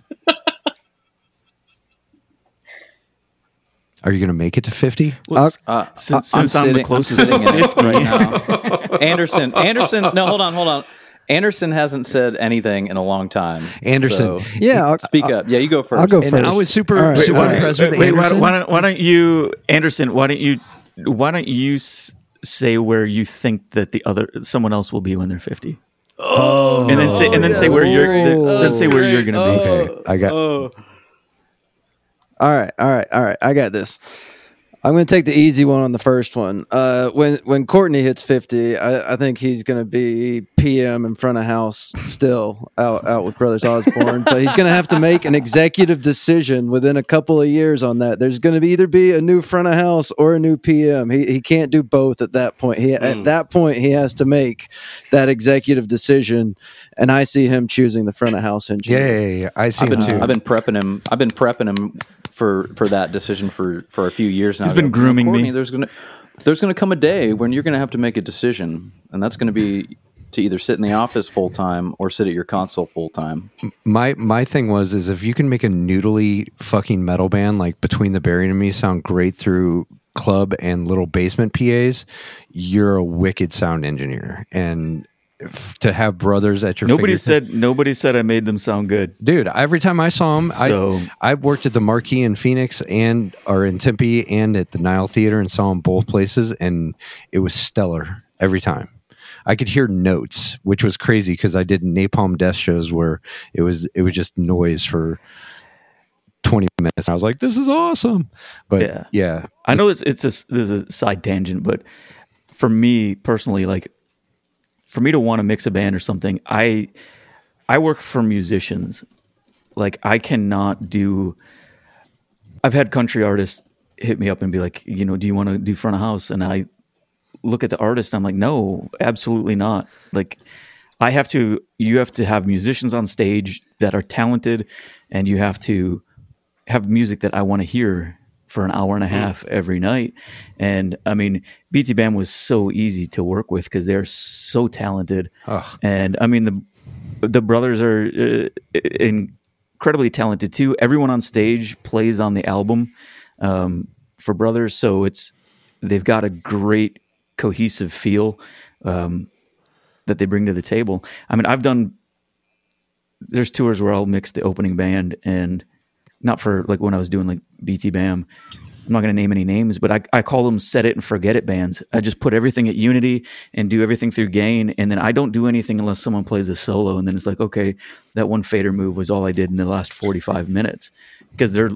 Are you going to make it to fifty? Well, uh, since, since I'm, I'm sitting, the closest to fifty right now. Anderson, Anderson, no, hold on, hold on. Anderson hasn't said anything in a long time. Anderson. So yeah. I'll, speak I'll, up. Yeah, you go first. I'll go and first. I was super, right, super right. impressed with Anderson. Wait, why don't, why don't you, Anderson, why don't you, why don't you say where you think that the other, someone else will be when they're fifty? Oh. And then say, and then yeah. say where oh, you're, then, oh, then say where great. you're going to oh, be. Okay. I got oh. All right, all right, all right. I got this. I'm going to take the easy one on the first one. Uh, when when Courtney hits fifty, I, I think he's going to be P M in front of house still out, out with Brothers Osborne, but he's going to have to make an executive decision within a couple of years on that. There's going to be either be a new front of house or a new P M. He he can't do both at that point. He mm. At that point, he has to make that executive decision, and I see him choosing the front of house engineer. Yeah, yeah, yeah. I see I've been, him too. I've been prepping him. I've been prepping him. For, for that decision for, for a few years now. He's been grooming Courtney, me. There's gonna there's gonna come a day when you're gonna have to make a decision, and that's gonna be to either sit in the office full time or sit at your console full time. My my thing was is if you can make a noodly fucking metal band like Between the Buried and Me sound great through club and little basement P As, you're a wicked sound engineer. And to have brothers at your nobody said th- nobody said I made them sound good, dude. Every time I saw them, so. I I worked at the Marquee in Phoenix and or in Tempe and at the Nile Theater and saw them both places, and it was stellar every time. I could hear notes, which was crazy because I did Napalm Death shows where it was it was just noise for twenty minutes. I was like, this is awesome, but yeah, yeah. I know it's it's a there's a side tangent, but for me personally, like. For me to want to mix a band or something, I I work for musicians. Like I cannot do. I've had country artists hit me up and be like, you know, do you want to do front of house? And I look at the artist. I'm like, no, absolutely not. Like I have to. You have to have musicians on stage that are talented, and you have to have music that I want to hear for an hour and a half every night. And I mean, B T Band was so easy to work with because they're so talented. Ugh. And I mean, the the brothers are uh, incredibly talented too. Everyone on stage plays on the album um, for Brothers. So it's, they've got a great cohesive feel um, that they bring to the table. I mean, I've done, there's tours where I'll mix the opening band and not for like when I was doing like B T Bam, I'm not going to name any names, but I, I call them set it and forget it bands. I just put everything at Unity and do everything through gain. And then I don't do anything unless someone plays a solo. And then it's like, okay, that one fader move was all I did in the last forty-five minutes because they're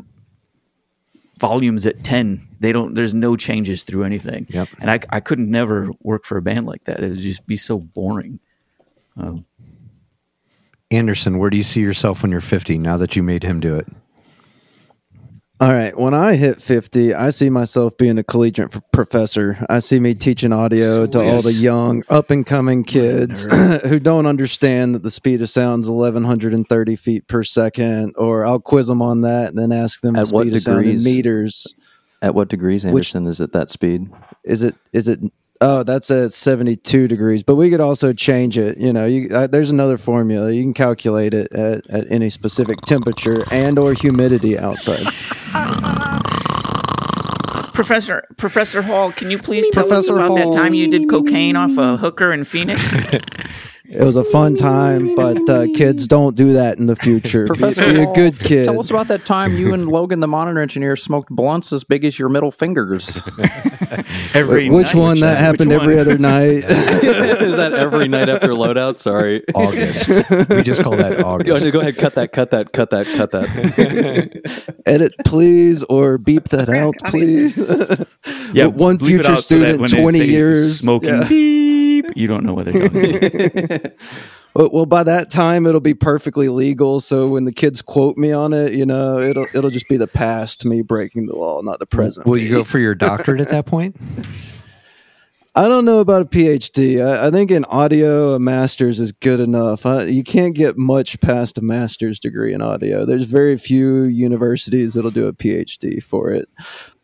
volumes at ten. They don't, there's no changes through anything. Yep. And I, I could never work for a band like that. It would just be so boring. Um, Anderson, where do you see yourself when you're fifty now that you made him do it? All right. When I hit fifty, I see myself being a collegiate f- professor. I see me teaching audio to all the young, up-and-coming kids who don't understand that the speed of sound is eleven thirty feet per second, or I'll quiz them on that and then ask them the speed of sound in meters. At what degrees, Anderson, is it that speed? Is it? Is it? Oh, that's at seventy-two degrees, but we could also change it. You know, you, uh, there's another formula. You can calculate it at, at any specific temperature and or humidity outside. Uh, uh, Professor Professor Hall, can you please tell Professor us about Hall. that time you did cocaine off a hooker in Phoenix? It was a fun time, but uh, kids, don't do that in the future. Professor be, be a good kid. Tell us about that time you and Logan, the monitor engineer, smoked blunts as big as your middle fingers. Every Wait, which night one? That happened every other night. Is that every night after loadout? Sorry. August. We just call that August. Go ahead, cut that, cut that, cut that, cut that. Edit, please, or beep that out, please. Yeah, one future student, so twenty years. Smoking. Yeah. Beep. You don't know what they're doing. Well, by that time it'll be perfectly legal, so when the kids quote me on it, you know, it'll it'll just be the past me breaking the law, not the present. Will you go for your doctorate at that point? I don't know about a P H D. I, I think in audio, a master's is good enough. I, you can't get much past a master's degree in audio. There's very few universities that'll do a P H D for it.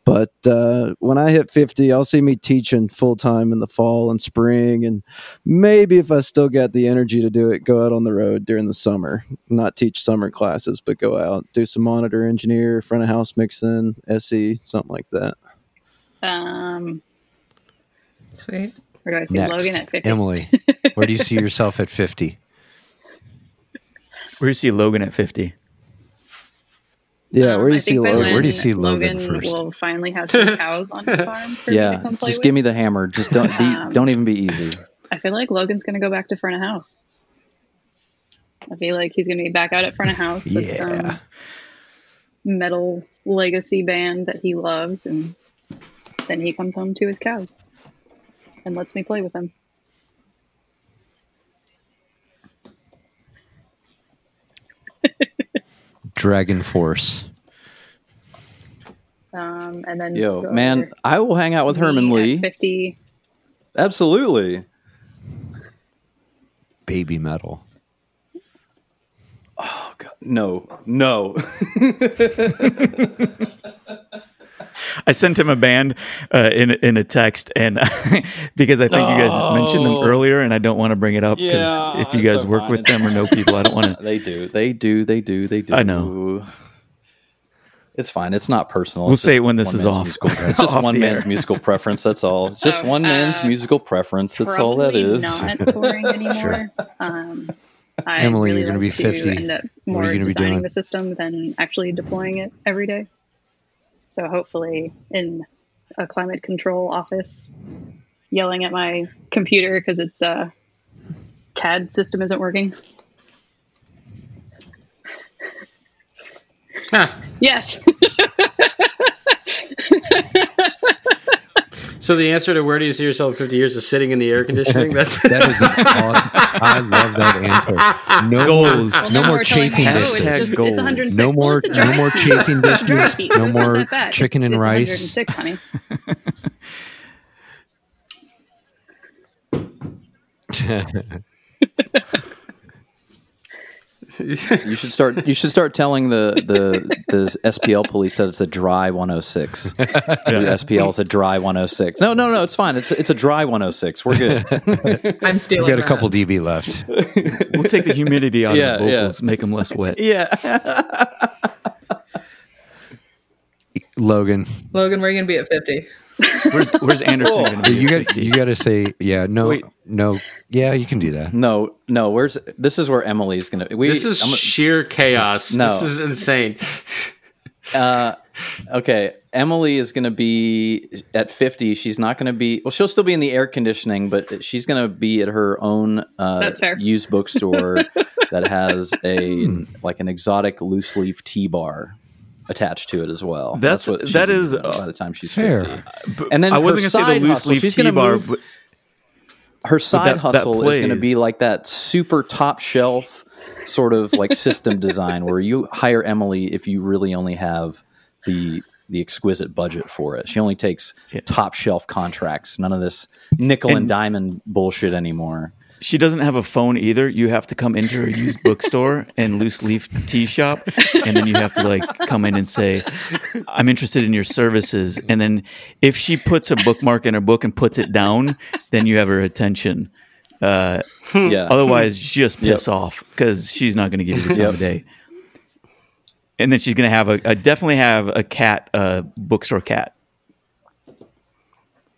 But uh, when I hit fifty, I'll see me teaching full-time in the fall and spring. And maybe if I still got the energy to do it, go out on the road during the summer. Not teach summer classes, but go out, do some monitor engineer, front of house mixing, S E, something like that. Um, Sweet. Where do I see Next, Logan at fifty? Emily, where do you see yourself at fifty? Where do you see Logan at fifty? Yeah, um, where do you see Logan? Where do you see Logan, Logan first? Will finally have some cows on his farm. For yeah, to come play just with. Give me the hammer. Just don't be. Um, don't even be easy. I feel like Logan's going to go back to front of house. I feel like he's going to be back out at front of house with yeah. some metal legacy band that he loves, and then he comes home to his cows and lets me play with him. Dragon Force. Um, and then yo, man, I will hang out with Herman Lee. fifty. Absolutely. Baby metal. Oh God, no, no. I sent him a band uh, in in a text, and because I think oh. you guys mentioned them earlier, and I don't want to bring it up because yeah, if you guys work fine. with them or know people, I don't want to. They do, they do, they do, they do. I know. It's fine. It's not personal. We'll it's say it when this is off. Musical, it's just off one man's musical preference. That's all. It's just so, one uh, man's musical preference. That's all that is. Not touring anymore. Sure. Um, I Emily, really you're going like to be fifty. End up more what are you going to be doing? The system than actually deploying it every day. So hopefully in a climate control office, yelling at my computer because its uh, C A D system isn't working. Huh. Yes. So the answer to where do you see yourself in fifty years is sitting in the air conditioning? That's that is not awesome. I love that answer. No goals. Well, no, no more chafing dishes. No, it's just, it's no more well, no more chafing dishes. No more chicken it's, and it's rice. Honey. you should start you should start telling the, the, the S P L police that it's a dry one oh six. Yeah. The S P L is a dry one oh six. No, no, no, it's fine. It's it's a dry one oh six. We're good. I'm stealing. We got a couple D B left. We'll take the humidity out yeah, of the vocals, yeah. make them less wet. Yeah. Logan. Logan, where are you going to be at fifty? Where's Where's Anderson? Cool. Gonna you got you got to say yeah no Wait. no yeah you can do that no no where's this is where Emily's gonna we, this is I'm, sheer chaos no. This is insane. Uh, Okay, Emily is going to be at fifty. She's not going to be, well, she'll still be in the air conditioning, but she's going to be at her own uh, used bookstore that has a like an exotic loose leaf tea bar attached to it as well. That's, That's what that is uh, by the time she's fair. fifty. And then I wasn't going to say the loose hustle, leaf tea bar, move, but her side that, hustle that is going to be like that super top shelf sort of like system design where you hire Emily if you really only have the the exquisite budget for it. She only takes yeah. top shelf contracts. None of this nickel and, and diamond bullshit anymore. She doesn't have a phone either. You have to come into her used bookstore and loose leaf tea shop, and then you have to like come in and say, "I'm interested in your services." And then if she puts a bookmark in her book and puts it down, then you have her attention. Uh, yeah. Otherwise, just piss yep. off because she's not going to give you the time yep. of day. And then she's going to have a, a definitely have a cat, uh, bookstore cat.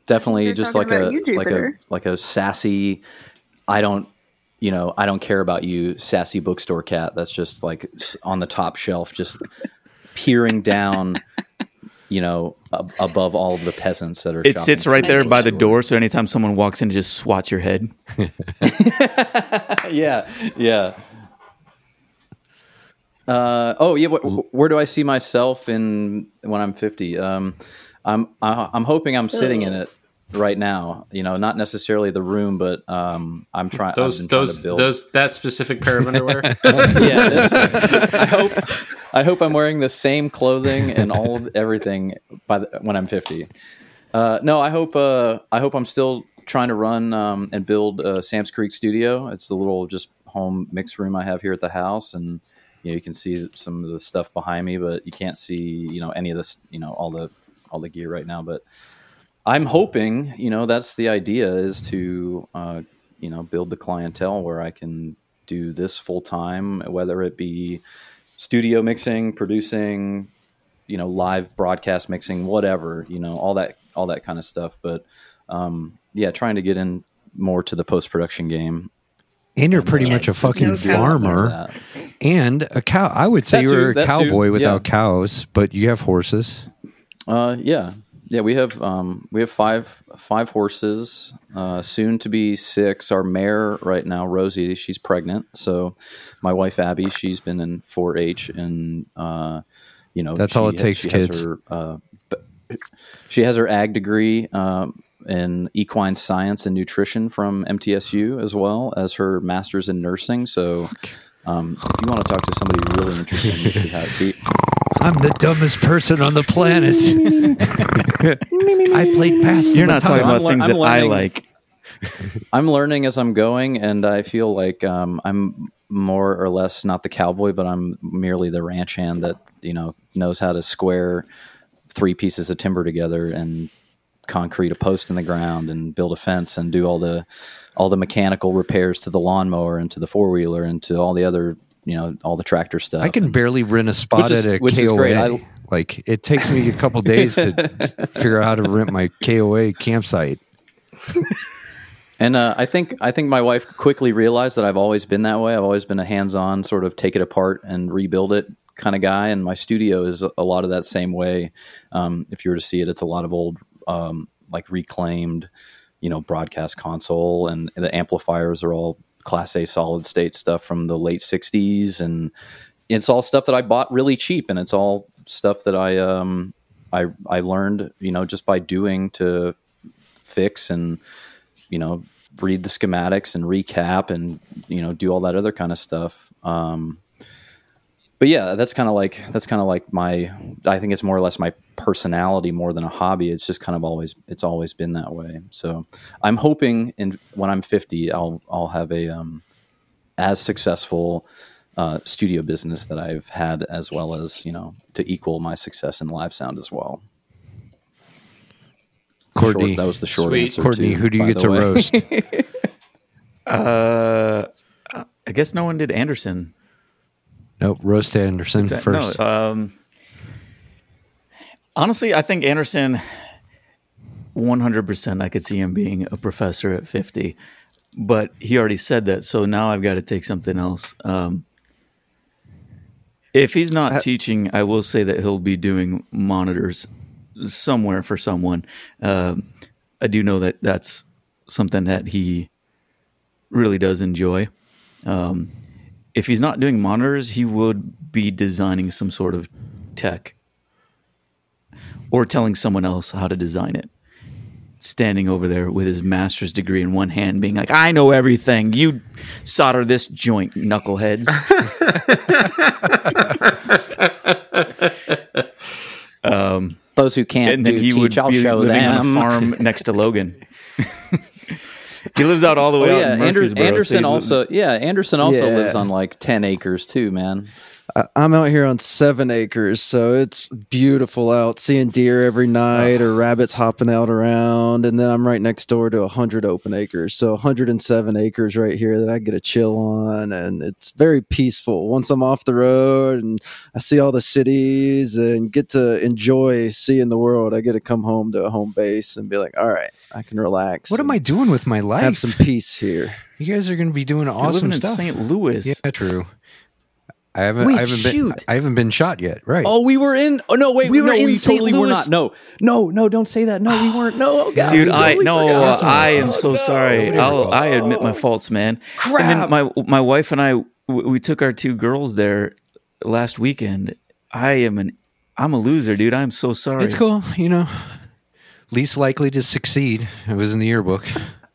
Definitely, You're just like a you, like a like a sassy. I don't, you know, I don't care about you, sassy bookstore cat. That's just like on the top shelf, just peering down, you know, ab- above all of the peasants that are. It sits right there by the door, so anytime someone walks in, it just swats your head. yeah, yeah. Uh, oh yeah, wh- where do I see myself in when I'm fifty? Um, I'm I'm hoping I'm sitting in it right now, you know, not necessarily the room, but um, I'm try- those, those, trying. Those, those, that specific pair of underwear. yeah, this, I hope, I hope I'm wearing the same clothing and all of everything by the, when I'm fifty. Uh, no, I hope, uh, I hope I'm still trying to run um, and build uh, Sam's Creek Studio. It's the little just home mix room I have here at the house, and you know you can see some of the stuff behind me, but you can't see you know any of this, you know, all the all the gear right now, but. I'm hoping, you know, that's the idea is to, uh, you know, build the clientele where I can do this full time, whether it be studio mixing, producing, you know, live broadcast mixing, whatever, you know, all that, all that kind of stuff. But um, yeah, trying to get in more to the post-production game. And you're pretty yeah, much a fucking farmer and a cow. I would say that you're too, a cowboy too, without yeah. cows, but you have horses. Uh, yeah. Yeah, we have um, we have five five horses, uh, soon to be six. Our mare right now, Rosie, she's pregnant. So my wife Abby, she's been in four H, and uh, you know that's all it takes. Kids. Uh, she has her ag degree um, in equine science and nutrition from M T S U, as well as her master's in nursing. So um, if you want to talk to somebody really interesting, you should have a seat. I'm the dumbest person on the planet. I played past. You're not talking about le- things I'm that learning, I like. I'm learning as I'm going, and I feel like um, I'm more or less not the cowboy, but I'm merely the ranch hand that you know knows how to square three pieces of timber together and concrete a post in the ground and build a fence and do all the all the mechanical repairs to the lawnmower and to the four wheeler and to all the other. You know, all the tractor stuff. I can and, barely rent a spot is, at a K O A. I, like, it takes me a couple days to figure out how to rent my K O A campsite. And uh, I think I think my wife quickly realized that I've always been that way. I've always been a hands-on sort of take it apart and rebuild it kind of guy. And my studio is a lot of that same way. Um, if you were to see it, it's a lot of old, um, like, reclaimed, you know, broadcast console. And the amplifiers are all Class A solid state stuff from the late sixties, and it's all stuff that I bought really cheap, and it's all stuff that I um I I learned, you know, just by doing to fix and, you know, read the schematics and recap and, you know, do all that other kind of stuff. Um but yeah, that's kind of like that's kind of like my I think it's more or less my personality more than a hobby. It's just kind of always it's always been that way. So I'm hoping in when I'm fifty, I'll I'll have a um, as successful uh, studio business that I've had, as well as, you know, to equal my success in live sound as well. Courtney, short, that was the short sweet. answer. Courtney, too, who do you get to way. roast? uh, I guess no one did Anderson. Nope, roast Anderson that, first. No, um, honestly, I think Anderson, one hundred percent I could see him being a professor at fifty, but he already said that, so now I've got to take something else. Um, If he's not I, teaching, I will say that he'll be doing monitors somewhere for someone. Um, I do know that that's something that he really does enjoy. Um, if he's not doing monitors, he would be designing some sort of tech or telling someone else how to design it. Standing over there with his master's degree in one hand being like, I know everything. You solder this joint, knuckleheads. um, Those who can't and then do he teach, would I'll be show living them. On a farm next to Logan. He lives out all the way oh, out yeah. in Murfreesboro. Anderson so also, yeah, Anderson also yeah. lives on like ten acres too, man. I'm out here on seven acres, so it's beautiful out, seeing deer every night or rabbits hopping out around. And then I'm right next door to one hundred open acres. So one hundred seven acres right here that I get a chill on. And it's very peaceful. Once I'm off the road and I see all the cities and get to enjoy seeing the world, I get to come home to a home base and be like, all right, I can relax. What am I doing with my life? Have some peace here. You guys are going to be doing awesome You're living stuff. In Saint Louis. Yeah, true. I haven't, wait, I haven't shoot. been, I haven't been shot yet. Right. Oh, we were in, oh no, wait, we no, were in we totally Saint Louis. Were not. No, no, no, don't say that. No, we weren't. No, oh, God, dude, we totally I, no, uh, I am oh, so no. sorry. I'll, I admit my faults, man. Crap. And then my, my wife and I, w- we took our two girls there last weekend. I am an, I'm a loser, dude. I'm so sorry. It's cool. You know, least likely to succeed. It was in the yearbook.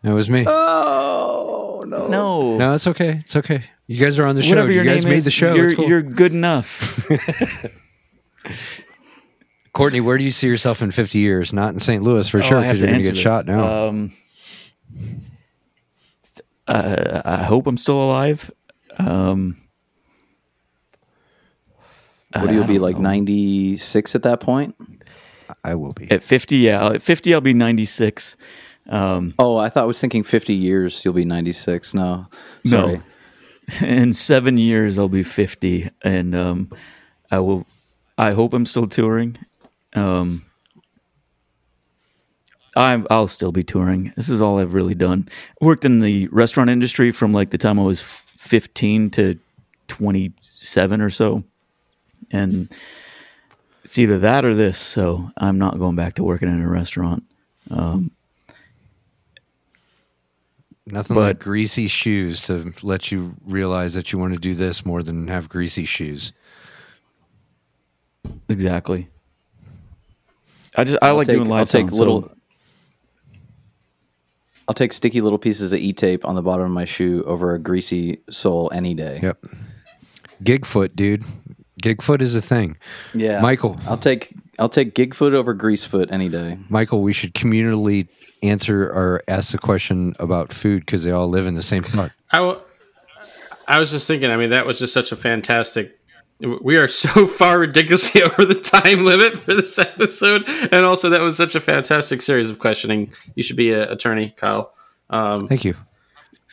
It was me. Oh, no, no, no, it's okay. It's okay. You guys are on the show. Whatever your you guys name made is, the show. You're, cool. You're good enough. Courtney, where do you see yourself in fifty years? Not in Saint Louis for oh, sure, because you're going to get this. shot now. Um, uh, I hope I'm still alive. Um, what do you be like, know. ninety-six at that point? I will be. At fifty, yeah. At fifty, I'll be ninety-six. Um, oh, I thought I was thinking fifty years, you'll be ninety-six. No, sorry. No. In seven years, I'll be fifty, and um, I will. I hope I'm still touring. Um, I'm. I'll still be touring. This is all I've really done. I worked in the restaurant industry from like the time I was fifteen to twenty-seven or so, and it's either that or this. So I'm not going back to working in a restaurant. Um, Nothing but, like greasy shoes to let you realize that you want to do this more than have greasy shoes. Exactly. I just I I'll like take, doing live I'll sound, take little. So. I'll take sticky little pieces of E-tape on the bottom of my shoe over a greasy sole any day. Yep. Gigfoot, dude. Gigfoot is a thing. Yeah, Michael. I'll take I'll take Gigfoot over Greasefoot any day. Michael, we should communally answer or ask the question about food because they all live in the same park. I, w- I was just thinking, I mean, that was just such a fantastic. We are so far ridiculously over the time limit for this episode. And also, that was such a fantastic series of questioning. You should be an attorney, Kyle. Um, Thank you.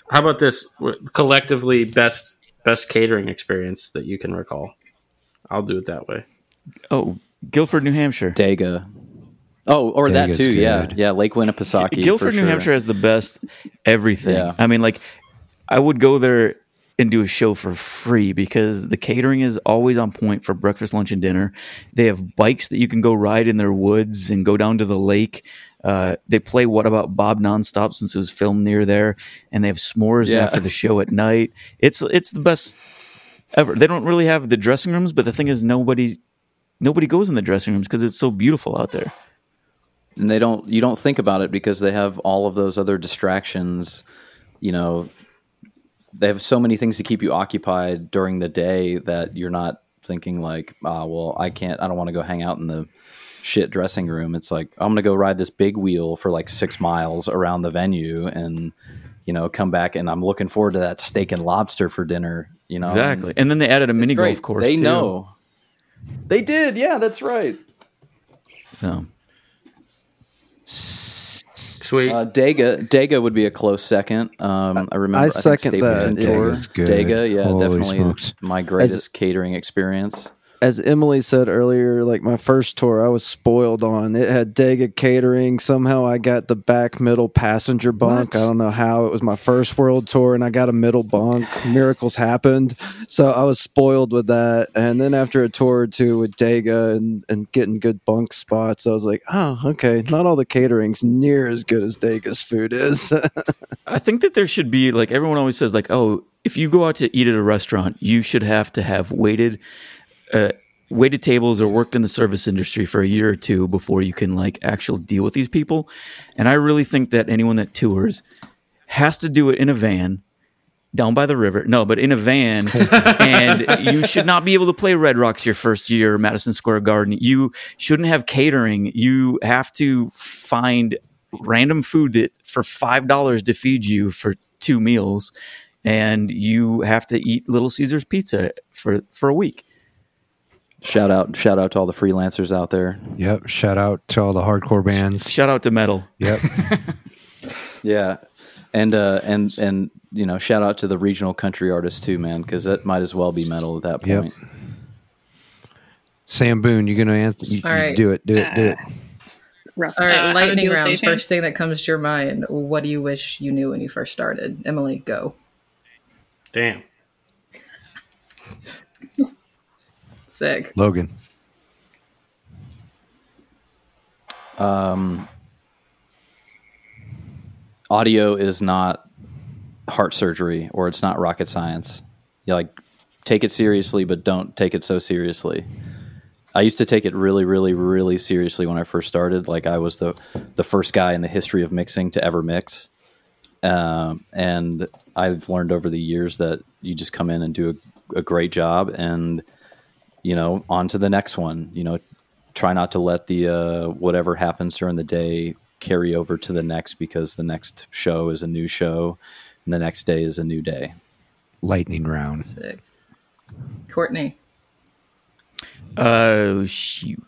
How about this collectively best best catering experience that you can recall? I'll do it that way. Oh, Guilford, New Hampshire. Daga. Oh, or Dang that too, good. yeah. Yeah, Lake Winnipesaukee. Guilford, sure. New Hampshire has the best everything. Yeah. I mean, like, I would go there and do a show for free because the catering is always on point for breakfast, lunch, and dinner. They have bikes that you can go ride in their woods and go down to the lake. Uh, they play What About Bob nonstop since it was filmed near there, and they have s'mores yeah. after the show at night. It's it's the best ever. They don't really have the dressing rooms, but the thing is nobody, nobody goes in the dressing rooms because it's so beautiful out there. And they don't, you don't think about it because they have all of those other distractions. You know, they have so many things to keep you occupied during the day that you're not thinking like, ah, well, I can't, I don't want to go hang out in the shit dressing room. It's like, I'm going to go ride this big wheel for like six miles around the venue and, you know, come back and I'm looking forward to that steak and lobster for dinner, you know? Exactly. And, and then they added a mini golf course. They too. know. They did. Yeah, that's right. So. Sweet. Uh, Daga, Daga would be a close second. Um, I remember. I, I second that. Yeah. Daga, yeah, Holy definitely smokes. My greatest As, catering experience. as Emily said earlier, like my first tour, I was spoiled on. It had Dega catering. Somehow I got the back middle passenger bunk. What? I don't know how. It was my first world tour, and I got a middle bunk. Miracles happened. So I was spoiled with that. And then after a tour or two with Dega and, and getting good bunk spots, I was like, oh, okay. Not all the catering's near as good as Dega's food is. I think that there should be, like, everyone always says, like, oh, if you go out to eat at a restaurant, you should have to have waited Uh, waited tables or worked in the service industry for a year or two before you can like actually deal with these people. And I really think that anyone that tours has to do it in a van down by the river. No, but in a van. And you should not be able to play Red Rocks your first year, Madison Square Garden. You shouldn't have catering. You have to find random food that for five dollars to feed you for two meals. And you have to eat Little Caesar's pizza for, for a week. Shout out, shout out to all the freelancers out there. Yep. Shout out to all the hardcore bands. Shout out to metal. Yep. Yeah. And, uh, and, and, you know, shout out to the regional country artists too, man, cause that might as well be metal at that point. Yep. Sam Boone, you're going to answer. You, all right. You do it, do it, do it. Uh, all right. Uh, lightning round. First thing that comes to your mind. What do you wish you knew when you first started? Emily, go. Damn. Sick. Logan. Um, audio is not heart surgery, or it's not rocket science. You like take it seriously, but don't take it so seriously. I used to take it really, really, really seriously when I first started. Like I was the the first guy in the history of mixing to ever mix. Um, and I've learned over the years that you just come in and do a, a great job, and you know, on to the next one. You know, try not to let the uh, whatever happens during the day carry over to the next, because the next show is a new show and the next day is a new day. Lightning round. Sick. Courtney. Oh, shoot.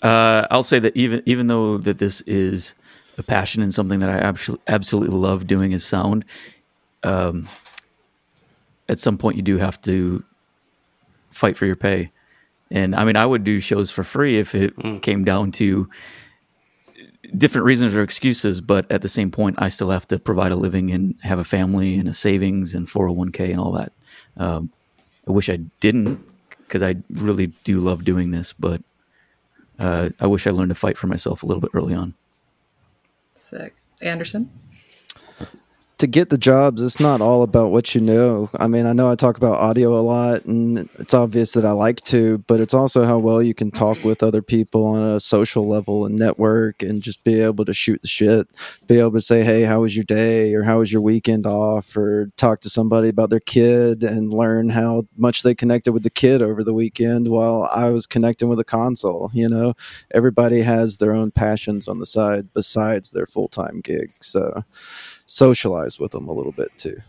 Uh, I'll say that even even though that this is a passion and something that I abso- absolutely love doing is sound, um, at some point you do have to fight for your pay. And I mean, I would do shows for free if it mm. came down to different reasons or excuses, but at the same point I still have to provide a living and have a family and a savings and four oh one k and all that. um I wish I didn't, because I really do love doing this, but uh I wish I learned to fight for myself a little bit early on. Sick. Anderson. To get the jobs, it's not all about what you know. I mean, I know I talk about audio a lot, and it's obvious that I like to, but it's also how well you can talk with other people on a social level and network, and just be able to shoot the shit, be able to say, hey, how was your day, or how was your weekend off, or talk to somebody about their kid and learn how much they connected with the kid over the weekend while I was connecting with a console. You know, everybody has their own passions on the side besides their full-time gig, so socialize with them a little bit too.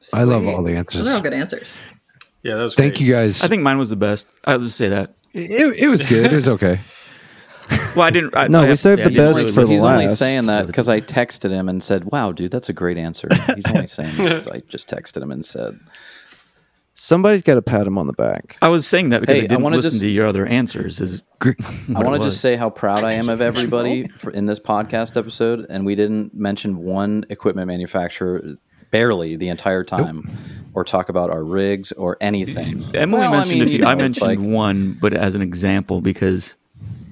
Sweet. I love all the answers. Those are all good answers. Yeah, that was great. Thank you guys. I think mine was the best. I'll just say that. It, it was good. It was okay. Well, I didn't. I, no, I we saved the best really for the he's last. He's only saying that because I texted him and said, wow, dude, that's a great answer. He's only saying that because I just texted him and said. Somebody's got to pat him on the back. I was saying that because hey, I didn't I listen just, to your other answers. Is I want to just say how proud I, I am of everybody for, in this podcast episode, and we didn't mention one equipment manufacturer barely the entire time, nope. or talk about our rigs or anything. Emily well, mentioned I mean, a few. You know, I mentioned like, one, but as an example, because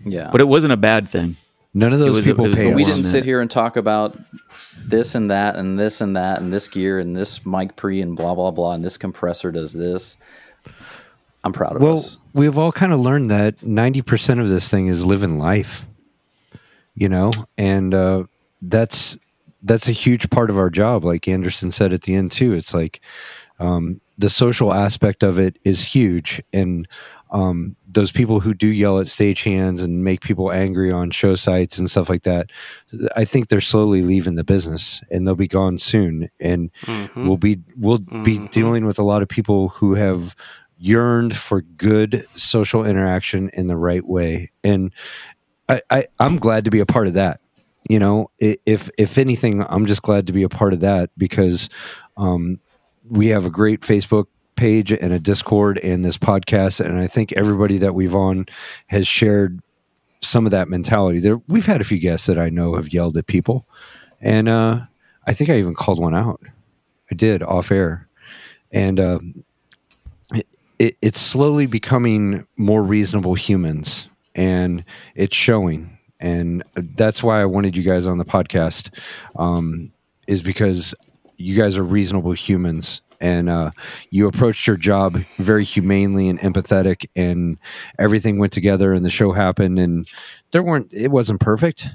yeah, but it wasn't a bad thing. None of those was, people pay. We didn't sit here and talk about this and that and this and that and this gear and this mic pre and blah, blah, blah, and this compressor does this. I'm proud of well, us. Well, we've all kind of learned that ninety percent of this thing is living life, you know, and uh, that's that's a huge part of our job. Like Anderson said at the end, too, it's like um, the social aspect of it is huge. And Um, those people who do yell at stagehands and make people angry on show sites and stuff like that, I think they're slowly leaving the business, and they'll be gone soon. And mm-hmm. we'll be we'll mm-hmm. be dealing with a lot of people who have yearned for good social interaction in the right way. And I, I, I'm glad to be a part of that. You know, if if anything, I'm just glad to be a part of that, because um, we have a great Facebook page and a Discord and this podcast. And I think everybody that we've on has shared some of that mentality there. We've had a few guests that I know have yelled at people. And uh, I think I even called one out. I did off air. And um, it, it's slowly becoming more reasonable humans, and it's showing. And that's why I wanted you guys on the podcast, um, is because you guys are reasonable humans, and uh, you approached your job very humanely and empathetic, and everything went together, and the show happened, and there weren't, it wasn't perfect,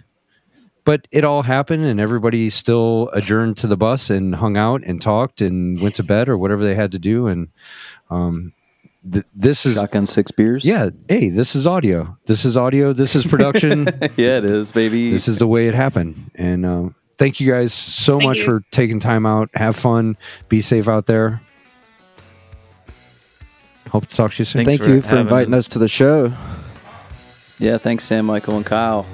but it all happened, and everybody still adjourned to the bus and hung out and talked and went to bed or whatever they had to do. And um, Th- this is shotgun six beers. Yeah. Hey, this is audio. This is audio. This is production. Yeah, it is, baby. This is the way it happened. And um, thank you guys so thank much you. for taking time out. Have fun. Be safe out there. Hope to talk to you soon. Thanks thank for you for inviting us to the show. Yeah. Thanks, Sam, Michael, and Kyle.